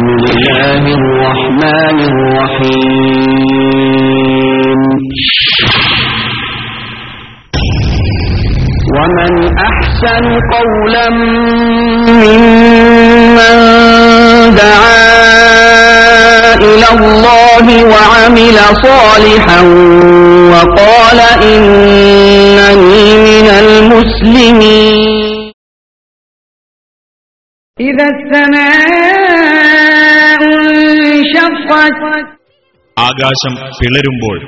بسم الله الرحمن الرحيم ومن أحسن قولا ممن دعا إلى الله وعمل صالحا وقال إنني من المسلمين إذا السماء انشقت ആകാശം പിളരുമ്പോൾ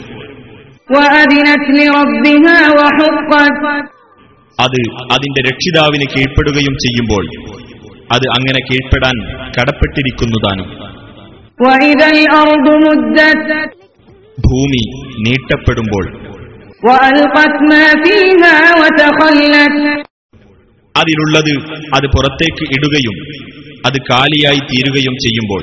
وأذنت لربها وحقت അത് അതിന്റെ രക്ഷിതാവിന് കീഴ്പ്പെടുകയും ചെയ്യുമ്പോൾ അത് അങ്ങനെ കീഴ്പ്പെടാൻ കടപ്പെട്ടിരിക്കുന്നതാനും ഭൂമി നീട്ടപ്പെടുമ്പോൾ അതിലുള്ളത് അത് പുറത്തേക്ക് ഇടുകയും അത് കാലിയായി തീരുകയും ചെയ്യുമ്പോൾ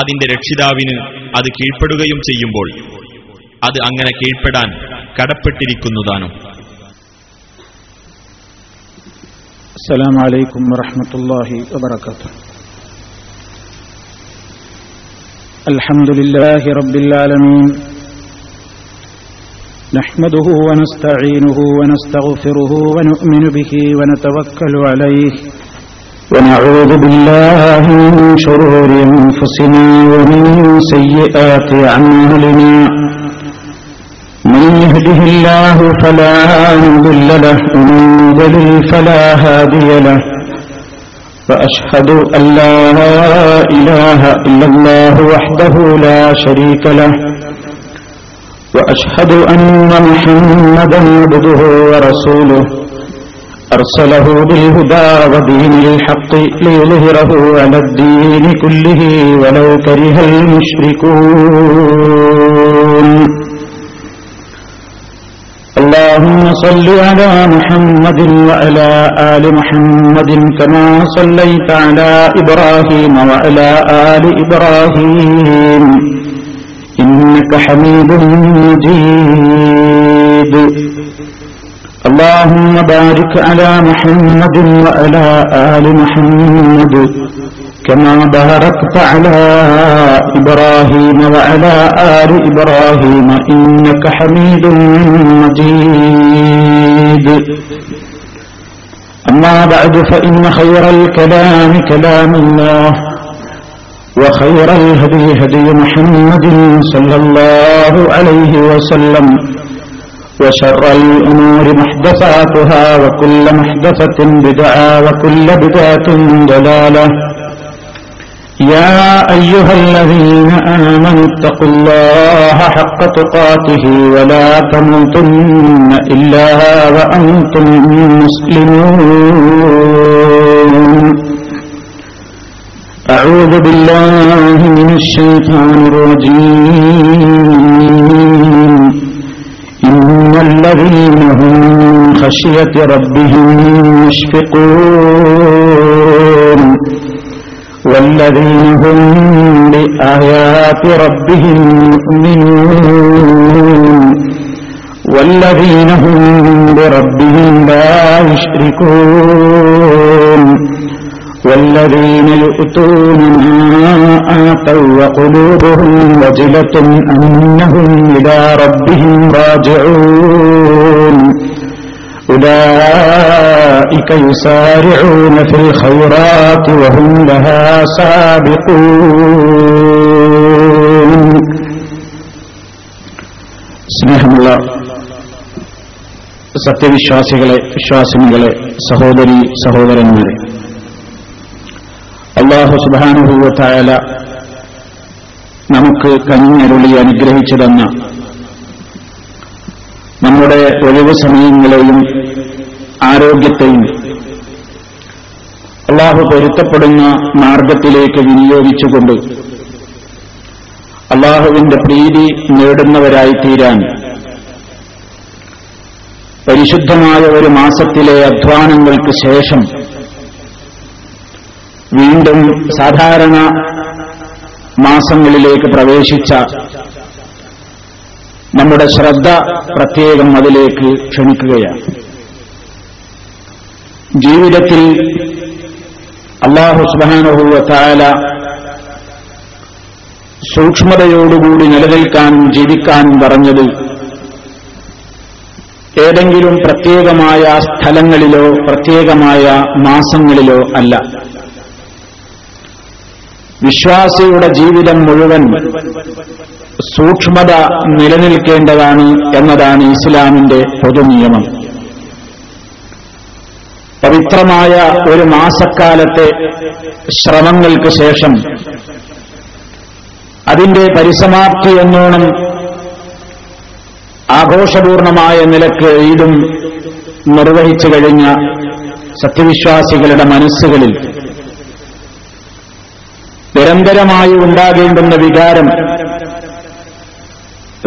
അതിന്റെ രക്ഷിതാവിന് അത് കീഴ്പ്പെടുകയും ചെയ്യുമ്പോൾ അത് അങ്ങനെ കീഴ്പ്പെടാൻ കടപ്പെട്ടിരിക്കുന്നതാനും. അസ്സലാമു അലൈക്കും വറഹ്മത്തുള്ളാഹി വബറകാതുഹു. അൽഹംദുലില്ലാഹി റബ്ബിൽ ആലമീൻ നഹ്മദുഹു വനസ്തഈനുഹു വനസ്തഗ്ഫിറുഹു വനുഅ്മിനു ബിഹി വനതവക്കലു അലൈഹി വനഊദു ബില്ലാഹി മിൻ ശുറൂരി അൻഫുസിനാ വമിൻ സയ്യിആതി അഅ്മാലിനാ من يهده الله فلا مضل له ومن يضلل فلا هادي له وأشهد أن لا إله إلا الله وحده لا شريك له وأشهد أن محمدا عبده ورسوله أرسله بالهدى ودين الحق ليظهره على الدين كله ولو كره المشركون اللهم صل على محمد وعلى آل محمد كما صليت على إبراهيم وعلى آل إبراهيم إنك حميد مجيد اللهم بارك على محمد وعلى آل محمد كما باركت على إبراهيم وعلى آل إبراهيم إنك حميد مجيد أما بعد فإن خير الكلام كلام الله وخير الهدي هدي محمد صلى الله عليه وسلم وشر الأمور محدثاتها وكل محدثة بدعة وكل بدعة ضلالة يا أيها الذين آمنوا اتقوا الله حق تقاته ولا تموتن إلا وأنتم مسلمون أعوذ بالله من الشيطان الرجيم إن الذين هم من خشية ربهم مشفقون والذين هم بآيات ربهم يؤمنون والذين هم بربهم لا يشركون والذين يؤتون ما آتوا وقلوبهم وجلة أنهم إلى ربهم راجعون أولئك يسارعون في الخيرات وهم لها سابقون സ്നേഹമുള്ള സത്യവിശ്വാസികളെ, വിശ്വാസിനികളെ, സഹോദരി സഹോദരന്മാരെ, അല്ലാഹു സുബ്ഹാനഹു വ തആല നമുക്ക് കനിഞ്ഞരുളി അനുഗ്രഹിച്ചു തന്ന നമ്മുടെ ഒഴിവ് സമയങ്ങളെയും ആരോഗ്യത്തെയും അല്ലാഹു പൊരുത്തപ്പെടുന്ന മാർഗത്തിലേക്ക് വിനിയോഗിച്ചുകൊണ്ട് അല്ലാഹുവിന്റെ പ്രീതി നേടുന്നവരായിത്തീരാൻ പരിശുദ്ധമായ ഒരു മാസത്തിലെ അധ്വാനങ്ങൾക്ക് ശേഷം വീണ്ടും സാധാരണ മാസങ്ങളിലേക്ക് പ്രവേശിച്ച നമ്മുടെ ശ്രദ്ധ പ്രത്യേകം അതിലേക്ക് ക്ഷണിക്കുകയാണ്. ജീവിതത്തിൽ അല്ലാഹു സുബ്ഹാനഹു വ തആല സൂക്ഷ്മതയോടുകൂടി നിലനിൽക്കാനും ജീവിക്കാനും പറഞ്ഞത് ഏതെങ്കിലും പ്രത്യേകമായ സ്ഥലങ്ങളിലോ പ്രത്യേകമായ മാസങ്ങളിലോ അല്ല. വിശ്വാസിയുടെ ജീവിതം മുഴുവൻ സൂക്ഷ്മത നിലനിൽക്കേണ്ടതാണ് എന്നതാണ് ഇസ്ലാമിന്റെ പൊതുനിയമം. പവിത്രമായ ഒരു മാസക്കാലത്തെ ശ്രമങ്ങൾക്ക് ശേഷം അതിന്റെ പരിസമാപ്തി എന്നോണം ആഘോഷപൂർണമായ നിലക്ക് ഈദും നിർവഹിച്ചു കഴിഞ്ഞ സത്യവിശ്വാസികളുടെ മനസ്സുകളിൽ നിരന്തരമായി ഉണ്ടാകേണ്ടുന്ന വികാരം,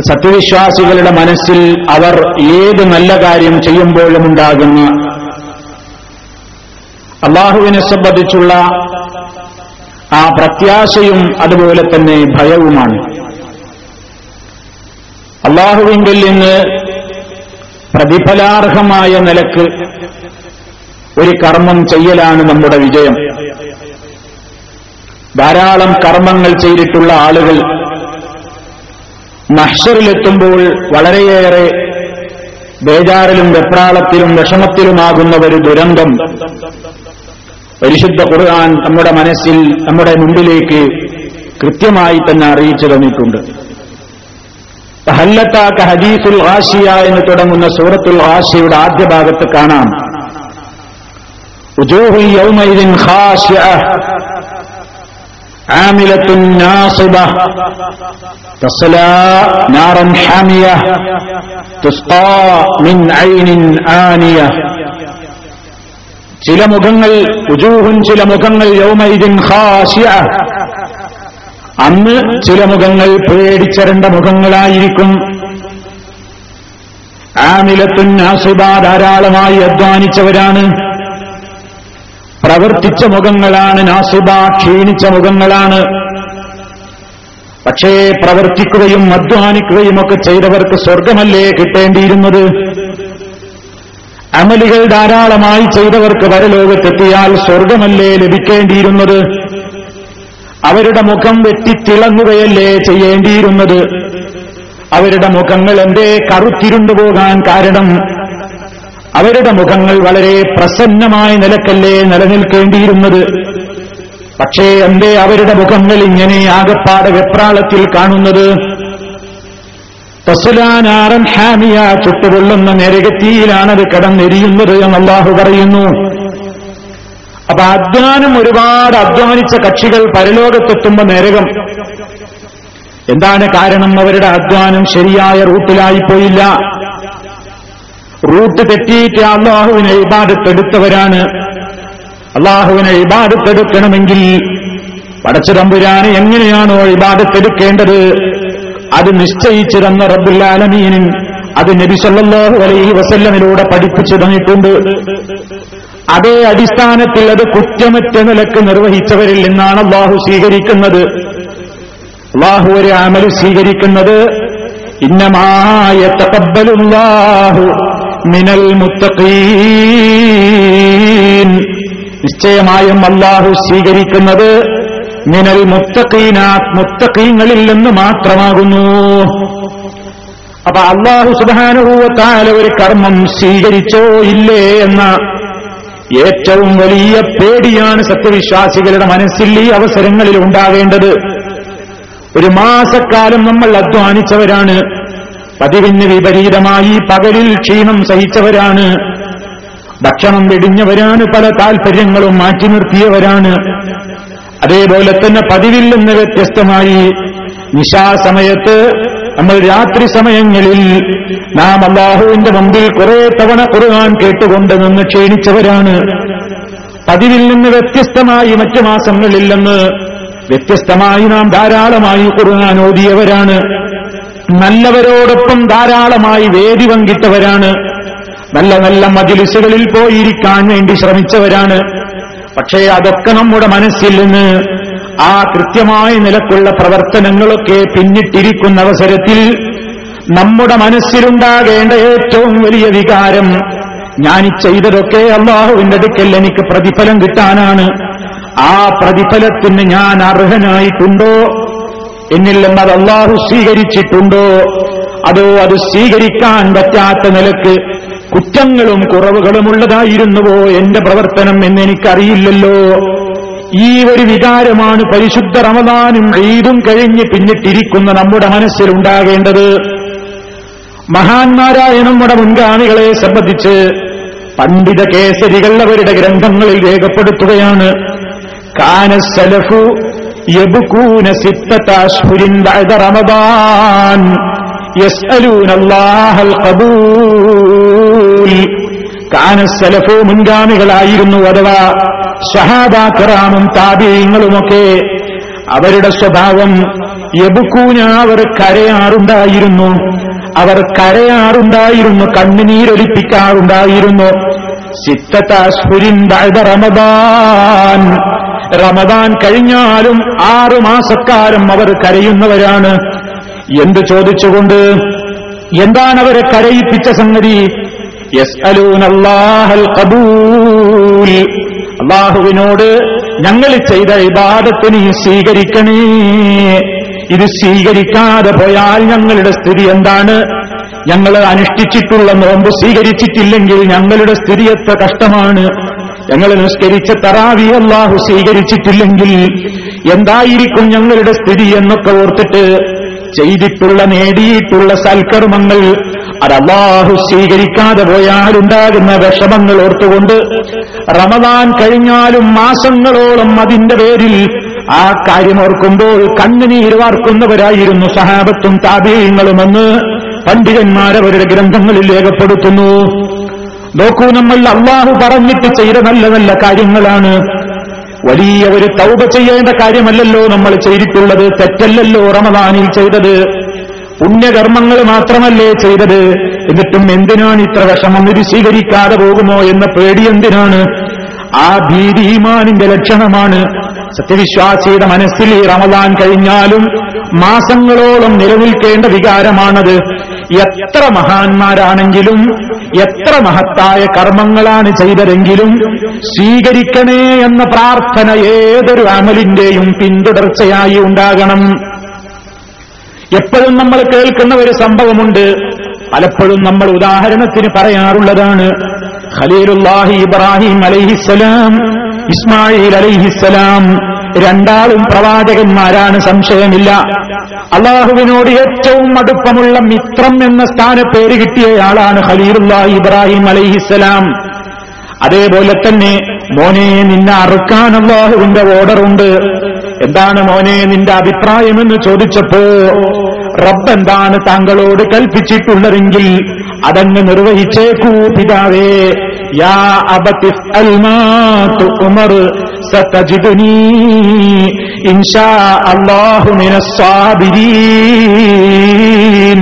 സത്യവിശ്വാസികളുടെ മനസ്സിൽ അവർ ഏത് നല്ല കാര്യം ചെയ്യുമ്പോഴും ഉണ്ടാകുന്ന അള്ളാഹുവിനെ സംബന്ധിച്ചുള്ള ആ പ്രത്യാശയും അതുപോലെ തന്നെ ഭയവുമാണ്. അള്ളാഹുവിങ്കിൽ നിന്ന് പ്രതിഫലാർഹമായ നിലക്ക് ഒരു കർമ്മം ചെയ്യലാണ് നമ്മുടെ വിജയം. ധാരാളം കർമ്മങ്ങൾ ചെയ്തിട്ടുള്ള ആളുകൾ മഹ്ശറിലെത്തുമ്പോൾ വളരെയേറെ ബേജാറിലും വെപ്രാളത്തിലും വിഷമത്തിലുമാകുന്ന ഒരു ദുരന്തം പരിശുദ്ധ ഖുർആൻ നമ്മുടെ മനസ്സിൽ, നമ്മുടെ മുമ്പിലേക്ക് കൃത്യമായി തന്നെ അറിയിച്ചു തന്നിട്ടുണ്ട്. തഹല്ലതാക ഹദീസുൽ ഗാശിയ എന്ന് തുടങ്ങുന്ന സൂറത്തുൽ ഗാശിയയുടെ ആദ്യ ഭാഗത്ത് കാണാം, ഉജൂഹു യൗമൈദിൻ ഖാശിഅ ആമിലത്തുൻ നാസിബ തസ്ലാ നാരൻ ഹാമിയ തുസ്ഖാ മിൻ ഐനിൻ ആനിയ. ചില മുഖങ്ങൾ, ഉജൂഹുൻ ചില മുഖങ്ങൾ, യൗമൈദിൻ ഖാശിഅ അന്ന് ചില മുഖങ്ങൾ പേടിച്ചരണ്ട മുഖങ്ങളായിരിക്കും. ആമിലത്തുൻ നാസിബ ധാരാളമായി അധ്വാനിച്ചവരാണ്, പ്രവർത്തിച്ച മുഖങ്ങളാണ്. നാസിബ ക്ഷീണിച്ച മുഖങ്ങളാണ്. പക്ഷേ പ്രവർത്തിക്കുകയും അധ്വാനിക്കുകയും ഒക്കെ ചെയ്തവർക്ക് സ്വർഗമല്ലേ കിട്ടേണ്ടിയിരുന്നത്? അമലുകൾ ധാരാളമായി ചെയ്തവർക്ക് പരലോകത്തെത്തിയാൽ സ്വർഗമല്ലേ ലഭിക്കേണ്ടിയിരുന്നത്? അവരുടെ മുഖം വെട്ടിത്തിളങ്ങുകയല്ലേ ചെയ്യേണ്ടിയിരുന്നത്? അവരുടെ മുഖങ്ങൾ എന്തേ കറുത്തിരുണ്ടു പോകാൻ കാരണം? അവരുടെ മുഖങ്ങൾ വളരെ പ്രസന്നമായ നിലക്കല്ലേ നിലനിൽക്കേണ്ടിയിരുന്നത്? പക്ഷേ എന്തേ അവരുടെ മുഖങ്ങൾ ഇങ്ങനെ ആകപ്പാടെ വെപ്രാളത്തിൽ കാണുന്നത്? തസ്ലാനാരൻ ഹാമിയ ചുട്ടുകൊള്ളുന്ന നരകത്തിയിലാണത് കടന്നെരിയുന്നത് എന്ന് അല്ലാഹു പറയുന്നു. അപ്പൊ അധ്വാനം ഒരുപാട് അധ്വാനിച്ച കക്ഷികൾ പരലോകത്തെത്തുമ്പോൾ നരകം. എന്താണ് കാരണം? അവരുടെ അധ്വാനം ശരിയായ റൂട്ടിലായിപ്പോയില്ല, റൂട്ട് തെറ്റിയിട്ട് അള്ളാഹുവിനെ ഇബാദത്തെടുത്തവരാണ്. അള്ളാഹുവിനെ ഇബാദത്തെടുക്കണമെങ്കിൽ പടച്ച തമ്പുരാനെ എങ്ങനെയാണോ ഇബാദത്തെടുക്കേണ്ടത് അത് നിശ്ചയിച്ചു തന്ന റബ്ബുൽ ആലമീൻ അത് നബി സല്ലല്ലാഹു അലൈഹി വസല്ലമിലൂടെ പഠിപ്പിച്ചു തന്നിട്ടുണ്ട്. അതേ അടിസ്ഥാനത്തിൽ അത് കുറ്റമറ്റ നിലക്ക് നിർവഹിച്ചവരിൽ നിന്നാണ് അള്ളാഹു സ്വീകരിക്കുന്നത്. അള്ളാഹു ഒരു അമൽ സ്വീകരിക്കുന്നത് ഇന്നമാ യതഖബ്ബലുല്ലാഹു മിനൽ മുത്തഖീൻ, നിശ്ചയമായും അള്ളാഹു സ്വീകരിക്കുന്നത് മിനൽ മുത്തഖീനാത് മുത്തഖീങ്ങളിൽ നിന്ന് മാത്രമാകുന്നു. അപ്പൊ അള്ളാഹു സുബ്ഹാനഹു വ തആല ഒരു കർമ്മം സ്വീകരിച്ചോ ഇല്ലേ എന്ന ഏറ്റവും വലിയ പേടിയാണ് സത്യവിശ്വാസികളുടെ മനസ്സിൽ ഈ അവസരങ്ങളിൽ ഉണ്ടാവേണ്ടത്. ഒരു മാസക്കാലം നമ്മൾ അധ്വാനിച്ചവരാണ്, പതിവിന് വിപരീതമായി പകലിൽ ക്ഷീണം സഹിച്ചവരാണ്, ഭക്ഷണം വെടിഞ്ഞവരാണ്, പല താൽപര്യങ്ങളും മാറ്റി നിർത്തിയവരാണ്. അതേപോലെ തന്നെ പതിവിൽ നിന്ന് വ്യത്യസ്തമായി നിശാസമയത്ത് നമ്മൾ രാത്രി സമയങ്ങളിൽ നാം അല്ലാഹുവിന്റെ മുമ്പിൽ കുറെ തവണ ഖുർആൻ കേട്ടുകൊണ്ട് നിന്ന് ക്ഷീണിച്ചവരാണ്. പതിവിൽ നിന്ന് വ്യത്യസ്തമായി മറ്റു മാസങ്ങളിൽ നിന്ന് വ്യത്യസ്തമായി നാം ധാരാളമായി ഖുർആൻ ഓതിയവരാണ്, നല്ലവരോടൊപ്പം ധാരാളമായി വേദി പങ്കിട്ടവരാണ്, നല്ല നല്ല മജ്‌ലിസുകളിൽ പോയിരിക്കാൻ വേണ്ടി ശ്രമിച്ചവരാണ്. പക്ഷേ അതൊക്കെ നമ്മുടെ മനസ്സിൽ നിന്ന് ആ കൃത്യമായ നിലക്കുള്ള പ്രവർത്തനങ്ങളൊക്കെ പിന്നിട്ടിരിക്കുന്ന അവസരത്തിൽ നമ്മുടെ മനസ്സിലുണ്ടാകേണ്ട ഏറ്റവും വലിയ വികാരം, ഞാൻ ചെയ്തതൊക്കെ അല്ലാഹുവിന്റെ അടുക്കൽ എനിക്ക് പ്രതിഫലം കിട്ടാനാണ്, ആ പ്രതിഫലത്തിന് ഞാൻ അർഹനായിട്ടുണ്ടോ, എന്നിൽ നിന്ന് അത് അല്ലാഹു സ്വീകരിച്ചിട്ടുണ്ടോ, അതോ അത് സ്വീകരിക്കാൻ പറ്റാത്ത നിലക്ക് കുറ്റങ്ങളും കുറവുകളും ഉള്ളതായിരുന്നുവോ എന്റെ പ്രവർത്തനം എന്നെനിക്കറിയില്ലല്ലോ. ഈ ഒരു വികാരമാണ് പരിശുദ്ധ റമദാനും ഈദും കഴിഞ്ഞ് പിന്നിട്ടിരിക്കുന്ന നമ്മുടെ മനസ്സിലുണ്ടാകേണ്ടത്. മഹാന്മാരായ നമ്മുടെ മുൻഗാമികളെ സംബന്ധിച്ച് പണ്ഡിത കേസരികൾ അവരുടെ ഗ്രന്ഥങ്ങളിൽ രേഖപ്പെടുത്തുകയാണ്, കാന സലഫു യബ്കൂന സിത്തത അശ്ഹുരിൻ ബഅദ റമദാൻ യസ്അലൂന അല്ലാഹൽ ഖബൂൽ. കാന സലഫു മുൻഗാമികളായിരുന്നു, അഥവാ സഹാബാക്കറാമും താബിഈങ്ങളുമൊക്കെ, അവരുടെ സ്വഭാവം യബ്കൂന, അവർ കരയാറുണ്ടായിരുന്നു, കണ്ണുനീരൊലിപ്പിക്കാറുണ്ടായിരുന്നു. സിത്തത അശ്ഹുരിൻ ബഅദ റമദാൻ, റമദാൻ കഴിഞ്ഞാലും 6 മാസക്കാലം അവർ കരയുന്നവരാണ്. എന്ത് ചോദിച്ചുകൊണ്ട്? എന്താണ് അവരെ കരയിപ്പിച്ച സംഗതി? യസ്അലൂന അല്ലാഹൽ ഖബൂൽ, അല്ലാഹുവിനോട് ഞങ്ങൾ ചെയ്ത ഇബാദത്ത് നീ സ്വീകരിക്കണേ, ഇത് സ്വീകരിക്കാതെ പോയാൽ ഞങ്ങളുടെ സ്ഥിതി എന്താണ്, ഞങ്ങൾ അനുഷ്ഠിച്ചിട്ടുള്ള നോമ്പ് സ്വീകരിച്ചിട്ടില്ലെങ്കിൽ ഞങ്ങളുടെ സ്ഥിതി എത്ര കഷ്ടമാണ്, ഞങ്ങൾ നിസ്കരിച്ച തറാവിഹ് അല്ലാഹു സ്വീകരിച്ചിട്ടില്ലെങ്കിൽ എന്തായിരിക്കും ഞങ്ങളുടെ സ്ഥിതി എന്നൊക്കെ ഓർത്തിട്ട് ചെയ്തിട്ടുള്ള നേടിയിട്ടുള്ള സൽക്കർമ്മങ്ങൾ അത് അല്ലാഹു സ്വീകരിക്കാതെ പോയാലുണ്ടാകുന്ന വിഷമങ്ങൾ ഓർത്തുകൊണ്ട് റമദാൻ കഴിഞ്ഞാലും മാസങ്ങളോളം അതിന്റെ പേരിൽ ആ കാര്യമോർക്കുമ്പോൾ കണ്ണുനീര് വാർക്കുന്നവരായിരുന്നു സഹാബത്തും താബിഈങ്ങളുമെന്ന് പണ്ഡിതന്മാരവരുടെ ഗ്രന്ഥങ്ങളിൽ രേഖപ്പെടുത്തുന്നു. നോക്കൂ, നമ്മൾ അല്ലാഹു പറഞ്ഞിട്ട് ചെയ്ത നല്ല നല്ല കാര്യങ്ങളാണ്. വലിയ ഒരു തൗബ ചെയ്യേണ്ട കാര്യമല്ലല്ലോ നമ്മൾ ചെയ്തിട്ടുള്ളത്, തെറ്റല്ലല്ലോ റമദാനിൽ ചെയ്തത്, പുണ്യകർമ്മങ്ങൾ മാത്രമല്ലേ ചെയ്തത്. എന്നിട്ടും എന്തിനാണ് ഇത്ര വിഷമം? ഇത് സ്വീകരിക്കാതെ പോകുമോ എന്ന പേടി എന്തിനാണ്? ആ ഭീതി ഈമാനിന്റെ ലക്ഷണമാണ്. സത്യവിശ്വാസിയുടെ മനസ്സിൽ ഈ റമദാൻ കഴിഞ്ഞാലും മാസങ്ങളോളം നിലനിൽക്കേണ്ട വികാരമാണത്. എത്ര മഹാന്മാരാണെങ്കിലും എത്ര മഹത്തായ കർമ്മങ്ങളാണ് ചെയ്തതെങ്കിലും സ്വീകരിക്കണേ എന്ന പ്രാർത്ഥന ഏതൊരു അമലിന്റെയും പിന്തുടർച്ചയായി ഉണ്ടാകണം. എപ്പോഴും നമ്മൾ കേൾക്കുന്ന ഒരു സംഭവമുണ്ട്, പലപ്പോഴും നമ്മൾ ഉദാഹരണത്തിന് പറയാറുള്ളതാണ്. ഖലീലുല്ലാഹി ഇബ്രാഹിം അലൈഹിസ്സലാം, ഇസ്മായിൽ അലൈഹിസ്സലാം, രണ്ടാളും പ്രവാചകന്മാരാണ്, സംശയമില്ല. അള്ളാഹുവിനോട് ഏറ്റവും അടുപ്പമുള്ള മിത്രം എന്ന സ്ഥാനപ്പേര് കിട്ടിയയാളാണ് ഖലീലുല്ലാഹി ഇബ്രാഹിം അലൈഹിസ്സലാം. അതേപോലെ തന്നെ, മോനെ നിന്നെ അറുക്കാൻ അള്ളാഹുവിന്റെ ഓർഡറുണ്ട്, എന്താണ് മോനെ നിന്റെ അഭിപ്രായമെന്ന് ചോദിച്ചപ്പോ റബ്ബ് എന്താണ് താങ്കളോട് കൽപ്പിച്ചിട്ടുള്ളതെങ്കിൽ അതങ്ങ് നിർവഹിച്ചേക്കൂ പിതാവേ. യാ അബതി ഫഅൽ മാ തുഅ്മർ സതജിദുനി ഇൻഷാ അല്ലാഹു മിനസ് സാബിരീൻ.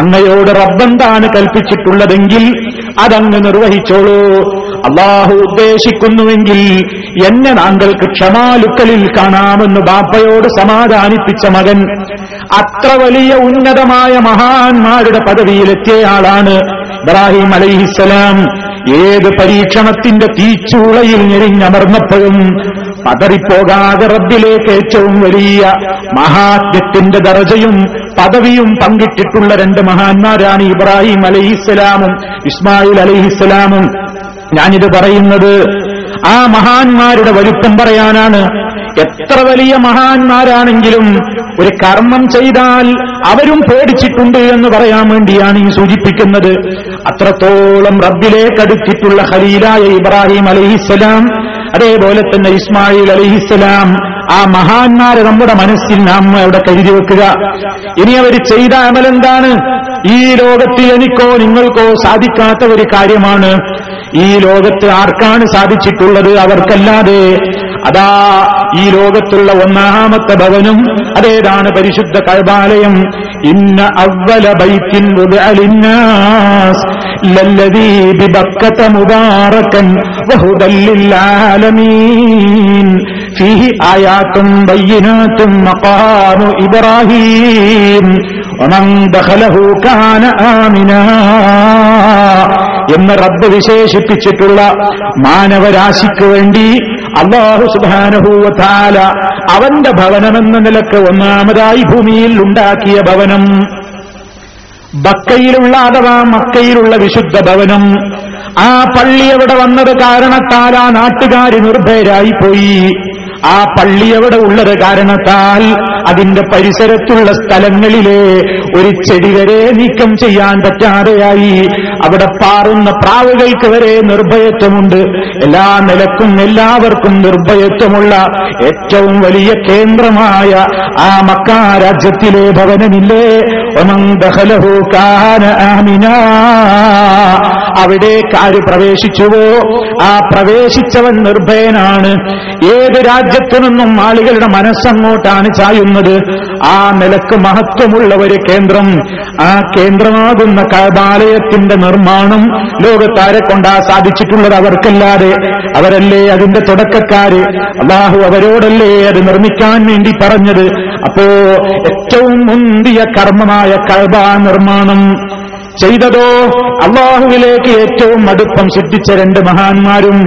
അങ്ങയോട് റബ്ബെന്താണ് കൽപ്പിച്ചിട്ടുള്ളതെങ്കിൽ അതങ്ങ് നിർവഹിച്ചോളൂ, അള്ളാഹു ഉദ്ദേശിക്കുന്നുവെങ്കിൽ എന്നെ താങ്കൾക്ക് ക്ഷമാലുക്കലിൽ കാണാമെന്ന് ബാപ്പയോട് സമാധാനിപ്പിച്ച മകൻ. അത്ര വലിയ ഉന്നതമായ മഹാന്മാരുടെ പദവിയിലെത്തിയയാളാണ് ഇബ്രാഹിം അലൈഹിസ്സലാം. ഏത് പരീക്ഷണത്തിന്റെ തീച്ചൂളയിൽ ഞെരിഞ്ഞമർന്നപ്പോഴും പതറിപ്പോകാതെ റബ്ബിലേക്ക് ഏറ്റവും വലിയ മഹാത്മ്യത്തിന്റെ ദർജയും പദവിയും പങ്കിട്ടിട്ടുള്ള 2 മഹാന്മാരാണ് ഇബ്രാഹിം അലൈഹിസ്സലാമും ഇസ്മായിൽ അലൈഹിസ്സലാമും. ഞാനിത് പറയുന്നത് ആ മഹാന്മാരുടെ വലുപ്പം പറയാനാണ്. എത്ര വലിയ മഹാന്മാരാണെങ്കിലും ഒരു കർമ്മം ചെയ്താൽ അവരും പേടിച്ചിട്ടുണ്ട് എന്ന് പറയാൻ വേണ്ടിയാണ് ഈ സൂചിപ്പിക്കുന്നത്. അത്രത്തോളം റബ്ബിലേക്കടുത്തിട്ടുള്ള ഖലീലായ ഇബ്രാഹിം അലൈഹിസ്സലാം, അതേപോലെ തന്നെ ഇസ്മായിൽ അലൈഹിസ്സലാം, ആ മഹാന്മാരെ നമ്മുടെ മനസ്സിൽ നാം അവിടെ കരുതി വെക്കുക. ഇനി അവർ ചെയ്ത അമലെന്താണ്? ഈ ലോകത്ത് എനിക്കോ നിങ്ങൾക്കോ സാധിക്കാത്ത ഒരു കാര്യമാണ്. ഈ ലോകത്ത് ആർക്കാണ് സാധിച്ചിട്ടുള്ളത്? അവർക്കല്ലാതെ. അതാ ഈ ലോകത്തുള്ള 1-മത്തെ ഭവനം അതേതാണ്? പരിശുദ്ധ കഅബാലയം. ഇന്ന അവ്വല ബൈത്തിൻ വുദിഅ ലിന്നാസ് ലല്ലദീ ബിബക്കത മുബാറകൻ വഹുദൽ ലിൽആലമീൻ ഫീഹി ആയാത്തും ബയ്യിനാത്തും മഖാമു ഇബ്രാഹീം വമൻ ദഖലഹു കാന ആമിനാ എന്ന് റബ്ബ് വിശേഷിപ്പിച്ചിട്ടുള്ള മാനവരാശിക്ക് വേണ്ടി അല്ലാഹു സുബ്ഹാനഹു വ തആല അവന്റെ ഭവനമെന്ന നിലക്ക് ഒന്നാമതായി ഭൂമിയിൽ ഉണ്ടാക്കിയ ഭവനം ബക്കയിലുള്ള അഥവാ മക്കയിലുള്ള വിശുദ്ധ ഭവനം. ആ പള്ളി അവിടെ വന്നത് കാരണത്താൽ ആ നാട്ടുകാർ നിർഭയരായിപ്പോയി. ആ പള്ളി അവിടെ ഉള്ളത് കാരണത്താൽ അതിന്റെ പരിസരത്തുള്ള സ്ഥലങ്ങളിലെ ഒരു ചെടി വരെ നീക്കം ചെയ്യാൻ പറ്റാതെയായി. അവിടെ പാറുന്ന പ്രാവുകൾക്ക് വരെ നിർഭയത്വമുണ്ട്. എല്ലാ നിലക്കും എല്ലാവർക്കും നിർഭയത്വമുള്ള ഏറ്റവും വലിയ കേന്ദ്രമായ ആ മക്കാ രാജ്യത്തിലെ ഭവനമില്ലേ, അവിടേക്ക് ആര് പ്രവേശിച്ചുവോ ആ പ്രവേശിച്ചവൻ നിർഭയനാണ്. ഏത് രാജ്യത്തു നിന്നും ആളുകളുടെ മനസ്സങ്ങോട്ടാണ് ചായുന്നത്. ആ നിലക്ക് മഹത്വമുള്ള ഒരു കേന്ദ്രം, ആ കേന്ദ്രമാകുന്ന കഅബാലയത്തിന്റെ നിർമ്മാണം ലോകത്താരെ കൊണ്ടാ സാധിച്ചിട്ടുള്ളത്? അവർക്കല്ലാതെ. അവരല്ലേ അതിന്റെ തുടക്കക്കാര്. അല്ലാഹു അവരോടല്ലേ അത് നിർമ്മിക്കാൻ വേണ്ടി പറഞ്ഞത്. അപ്പോ ഏറ്റവും മുന്തിയ കർമ്മമായ കഅബാ നിർമ്മാണം ചെയ്തതോ അല്ലാഹുവിലേക്ക് ഏറ്റവും അടുപ്പം സിദ്ധിച്ച രണ്ട് മഹാന്മാരും.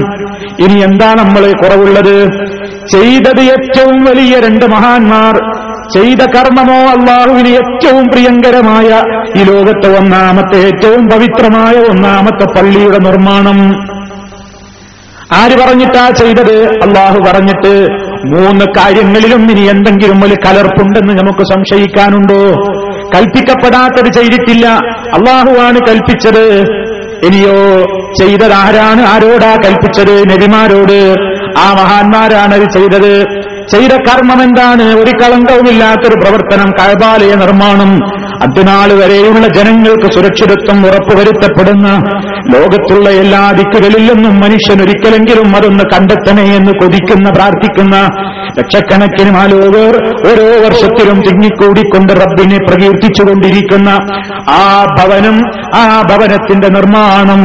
ഇനി എന്താ നമ്മൾ കുറവുള്ളത്? ചെയ്തത് ഏറ്റവും വലിയ രണ്ട് മഹാന്മാർ, ചെയ്ത കർമ്മമോ അല്ലാഹുവിന് ഏറ്റവും പ്രിയങ്കരമായ ഈ ലോകത്തെ ഒന്നാമത്തെ ഏറ്റവും പവിത്രമായ ഒന്നാമത്തെ പള്ളിയുടെ നിർമ്മാണം. ആര് പറഞ്ഞിട്ടാ ചെയ്തത്? അല്ലാഹു പറഞ്ഞിട്ട്. മൂന്ന് കാര്യങ്ങളിലും ഇനി എന്തെങ്കിലും ഒരു കലർപ്പുണ്ടെന്ന് നമുക്ക് സംശയിക്കാനുണ്ടോ? കൽപ്പിക്കപ്പെടാത്തത് ചെയ്തിട്ടില്ല, അള്ളാഹുവാണ് കൽപ്പിച്ചത്. ഇനിയോ ചെയ്തതാരാണ്? ആരോടാ കൽപ്പിച്ചത്? നബിമാരോട്. ആ മഹാന്മാരാണ് അത് ചെയ്തത്. ചെയ്ത കർമ്മം എന്താണ്? ഒരു കളങ്കവുമില്ലാത്തൊരു പ്രവർത്തനം, കഅബാലയ നിർമ്മാണം. അദ്നാൾ വരെയുള്ള ജനങ്ങൾക്ക് സുരക്ഷിതത്വം ഉറപ്പുവരുത്തപ്പെടുന്ന ലോകത്തുള്ള എല്ലാ ദിക്കുകളിൽ നിന്നും മനുഷ്യൻ ഒരിക്കലെങ്കിലും അതൊന്ന് കണ്ടെത്തണേ എന്ന് കൊതിക്കുന്ന പ്രാർത്ഥിക്കുന്ന ലക്ഷക്കണക്കിന് ആളുകൾ ഓരോ വർഷത്തിലും തിങ്ങിക്കൂടിക്കൊണ്ട് റബ്ബിനെ പ്രകീർത്തിച്ചുകൊണ്ടിരിക്കുന്ന ആ ഭവനം, ആ ഭവനത്തിന്റെ നിർമ്മാണം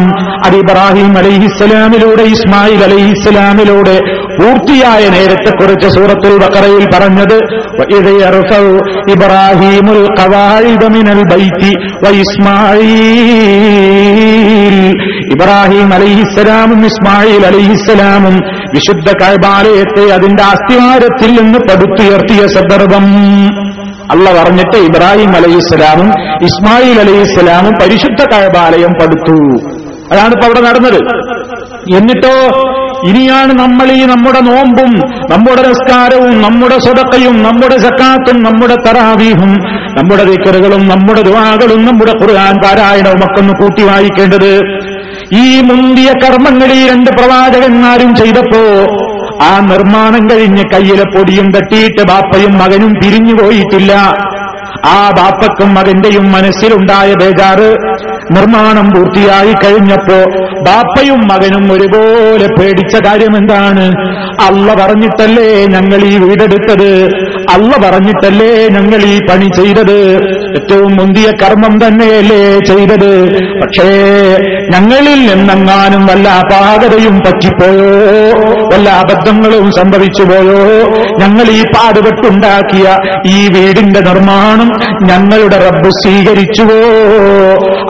അത് ഇബ്രാഹിം അലൈഹിസ്സലാമിലൂടെ ഇസ്മായിൽ അലൈഹിസ്സലാമിലൂടെ പൂർത്തിയായ നേരത്തെക്കുറിച്ച് സൂറത്തുൽ ബഖറയിൽ പറഞ്ഞത് വഇദ് യർഫഉ ഇബ്രാഹീമുൽ ഖവാഇദ മിനൽ ബൈതി വഇസ്മാഈൽ. ഇബ്രാഹിം അലൈഹിസ്സലാമും ഇസ്മായിൽ അലൈഹിസ്സലാമും വിശുദ്ധ കഅബാലയത്തെ അതിന്റെ അസ്തിവാരത്തിൽ നിന്ന് പടുത്തുയർത്തിയ സന്ദർഭം അള്ള പറഞ്ഞിട്ട് ഇബ്രാഹിം അലൈഹിസ്സലാമും ഇസ്മായിൽ അലൈഹിസ്സലാമും പരിശുദ്ധ കഅബാലയം പടുത്തു. അതാണ് ഇപ്പൊ അവിടെ നടന്നത്. എന്നിട്ടോ ഇനിയാണ് നമ്മൾ ഈ നമ്മുടെ നോമ്പും നമ്മുടെ നമസ്കാരവും നമ്മുടെ സദഖയും നമ്മുടെ സക്കാത്തും നമ്മുടെ തറാവീഹും നമ്മുടെ ദിക്റുകളും നമ്മുടെ ദുആകളും നമ്മുടെ ഖുർആൻ പാരായണവും ഒക്കെ ഒന്ന് കൂട്ടി വായിക്കേണ്ടത്. ഈ മുന്തിയ കർമ്മങ്ങൾ ഈ രണ്ട് പ്രവാചകന്മാരും ചെയ്തപ്പോ ആ നിർമ്മാണം കഴിഞ്ഞ് കയ്യിലെ പൊടിയും തട്ടിയിട്ട് ബാപ്പയും മകനും പിരിഞ്ഞു പോയിട്ടില്ല. ആ ബാപ്പക്കും മകന്റെയും മനസ്സിലുണ്ടായ ബേജാറ് നിർമ്മാണം പൂർത്തിയായി കഴിഞ്ഞപ്പോ ബാപ്പയും മകനും ഒരുപോലെ പേടിച്ച കാര്യം എന്താണ്? അള്ള പറഞ്ഞിട്ടല്ലേ ഞങ്ങൾ ഈ വീടെടുത്തത്, അള്ള പറഞ്ഞിട്ടല്ലേ ഞങ്ങൾ ഈ പണി ചെയ്തത്, ഏറ്റവും മുന്തിയ കർമ്മം തന്നെയല്ലേ ചെയ്തത്, പക്ഷേ ഞങ്ങളിൽ നിന്നെങ്ങാനും വല്ല അപാകതയും പറ്റിപ്പോയോ, വല്ല അബദ്ധങ്ങളും സംഭവിച്ചു പോയോ, ഞങ്ങൾ ഈ പാടുപെട്ടുണ്ടാക്കിയ ഈ വീടിന്റെ നിർമ്മാണം ഞങ്ങളുടെ റബ്ബ് സ്വീകരിച്ചുവോ,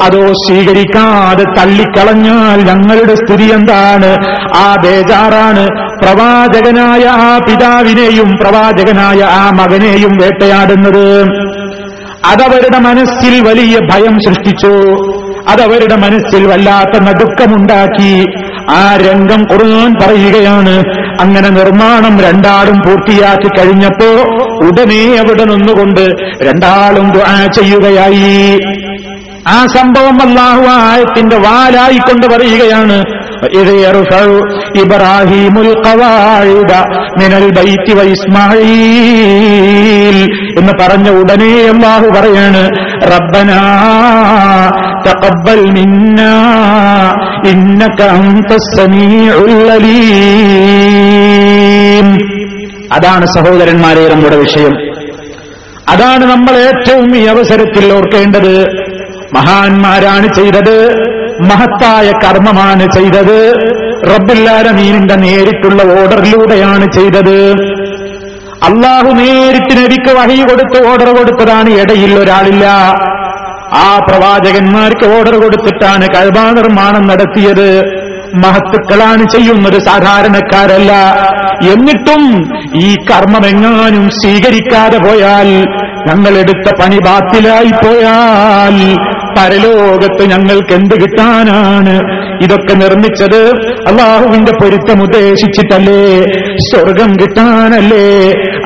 അതോ സ്വീകരിക്കാതെ തള്ളിക്കളഞ്ഞാൽ ഞങ്ങളുടെ സ്ഥിതി എന്താണ്? ആ ബേജാറാണ് പ്രവാചകനായ ആ പിതാവിനെയും പ്രവാചകനായ ആ മകനെയും വേട്ടയാടുന്നത്. അതവരുടെ മനസ്സിൽ വലിയ ഭയം സൃഷ്ടിച്ചു, അതവരുടെ മനസ്സിൽ വല്ലാത്ത നടുക്കമുണ്ടാക്കി. ആ രംഗം ഖുർആൻ പറയുകയാണ്. അങ്ങനെ നിർമ്മാണം രണ്ടാളും പൂർത്തിയാക്കി കഴിഞ്ഞപ്പോ ഉടനെ അവിടെ നിന്നുകൊണ്ട് രണ്ടാളും ദുആ ചെയ്യുകയായി. ആ സംഭവം അല്ലാഹു ആയത്തിന്റെ വാലായിക്കൊണ്ട് പറയുകയാണ് ഇബ്രാഹീമുൽ ഖവാഇദ മിനൽ ബൈതി വഇസ്മാഈൽ എന്ന് പറഞ്ഞ ഉടനെ അല്ലാഹു പറയാണ് റബ്ബനാ തഖബ്ബൽ മിന്നാ ഇന്നക അൻതസ് സമീഉൽ അലീം. അതാണ് സഹോദരന്മാരെ നമ്മുടെ വിഷയം. അതാണ് നമ്മൾ ഏറ്റവും ഈ അവസരത്തിൽ ഓർക്കേണ്ടത്. മഹാന്മാരാണ് ചെയ്തത്, മഹത്തായ കർമ്മമാണ് ചെയ്തത്, റബ്ബുല്ലാലമീനിന്റെ നേരിട്ടുള്ള ഓർഡറിലൂടെയാണ് ചെയ്തത്. അല്ലാഹു നേരിട്ട് നബിക്ക് വഹി കൊടുത്ത് ഓർഡർ കൊടുത്തതാണ്, ഇടയിൽ ഒരാളില്ല. ആ പ്രവാചകന്മാർക്ക് ഓർഡർ കൊടുത്തിട്ടാണ് കഅബ നിർമ്മാണം നടത്തിയത്. മഹത്തുക്കളാണ് ചെയ്യുന്നത്, സാധാരണക്കാരല്ല. എന്നിട്ടും ഈ കർമ്മമെങ്ങാനും സ്വീകരിക്കാതെ പോയാൽ, ഞങ്ങളെടുത്ത പണി ബാത്തിലായി പോയാൽ പരലോകത്ത് ഞങ്ങൾക്ക് എന്ത് കിട്ടാനാണ്? ഇതൊക്കെ നിർമ്മിച്ചത് അള്ളാഹുവിന്റെ പൊരുത്തം ഉദ്ദേശിച്ചിട്ടല്ലേ? സ്വർഗം കിട്ടാനല്ലേ?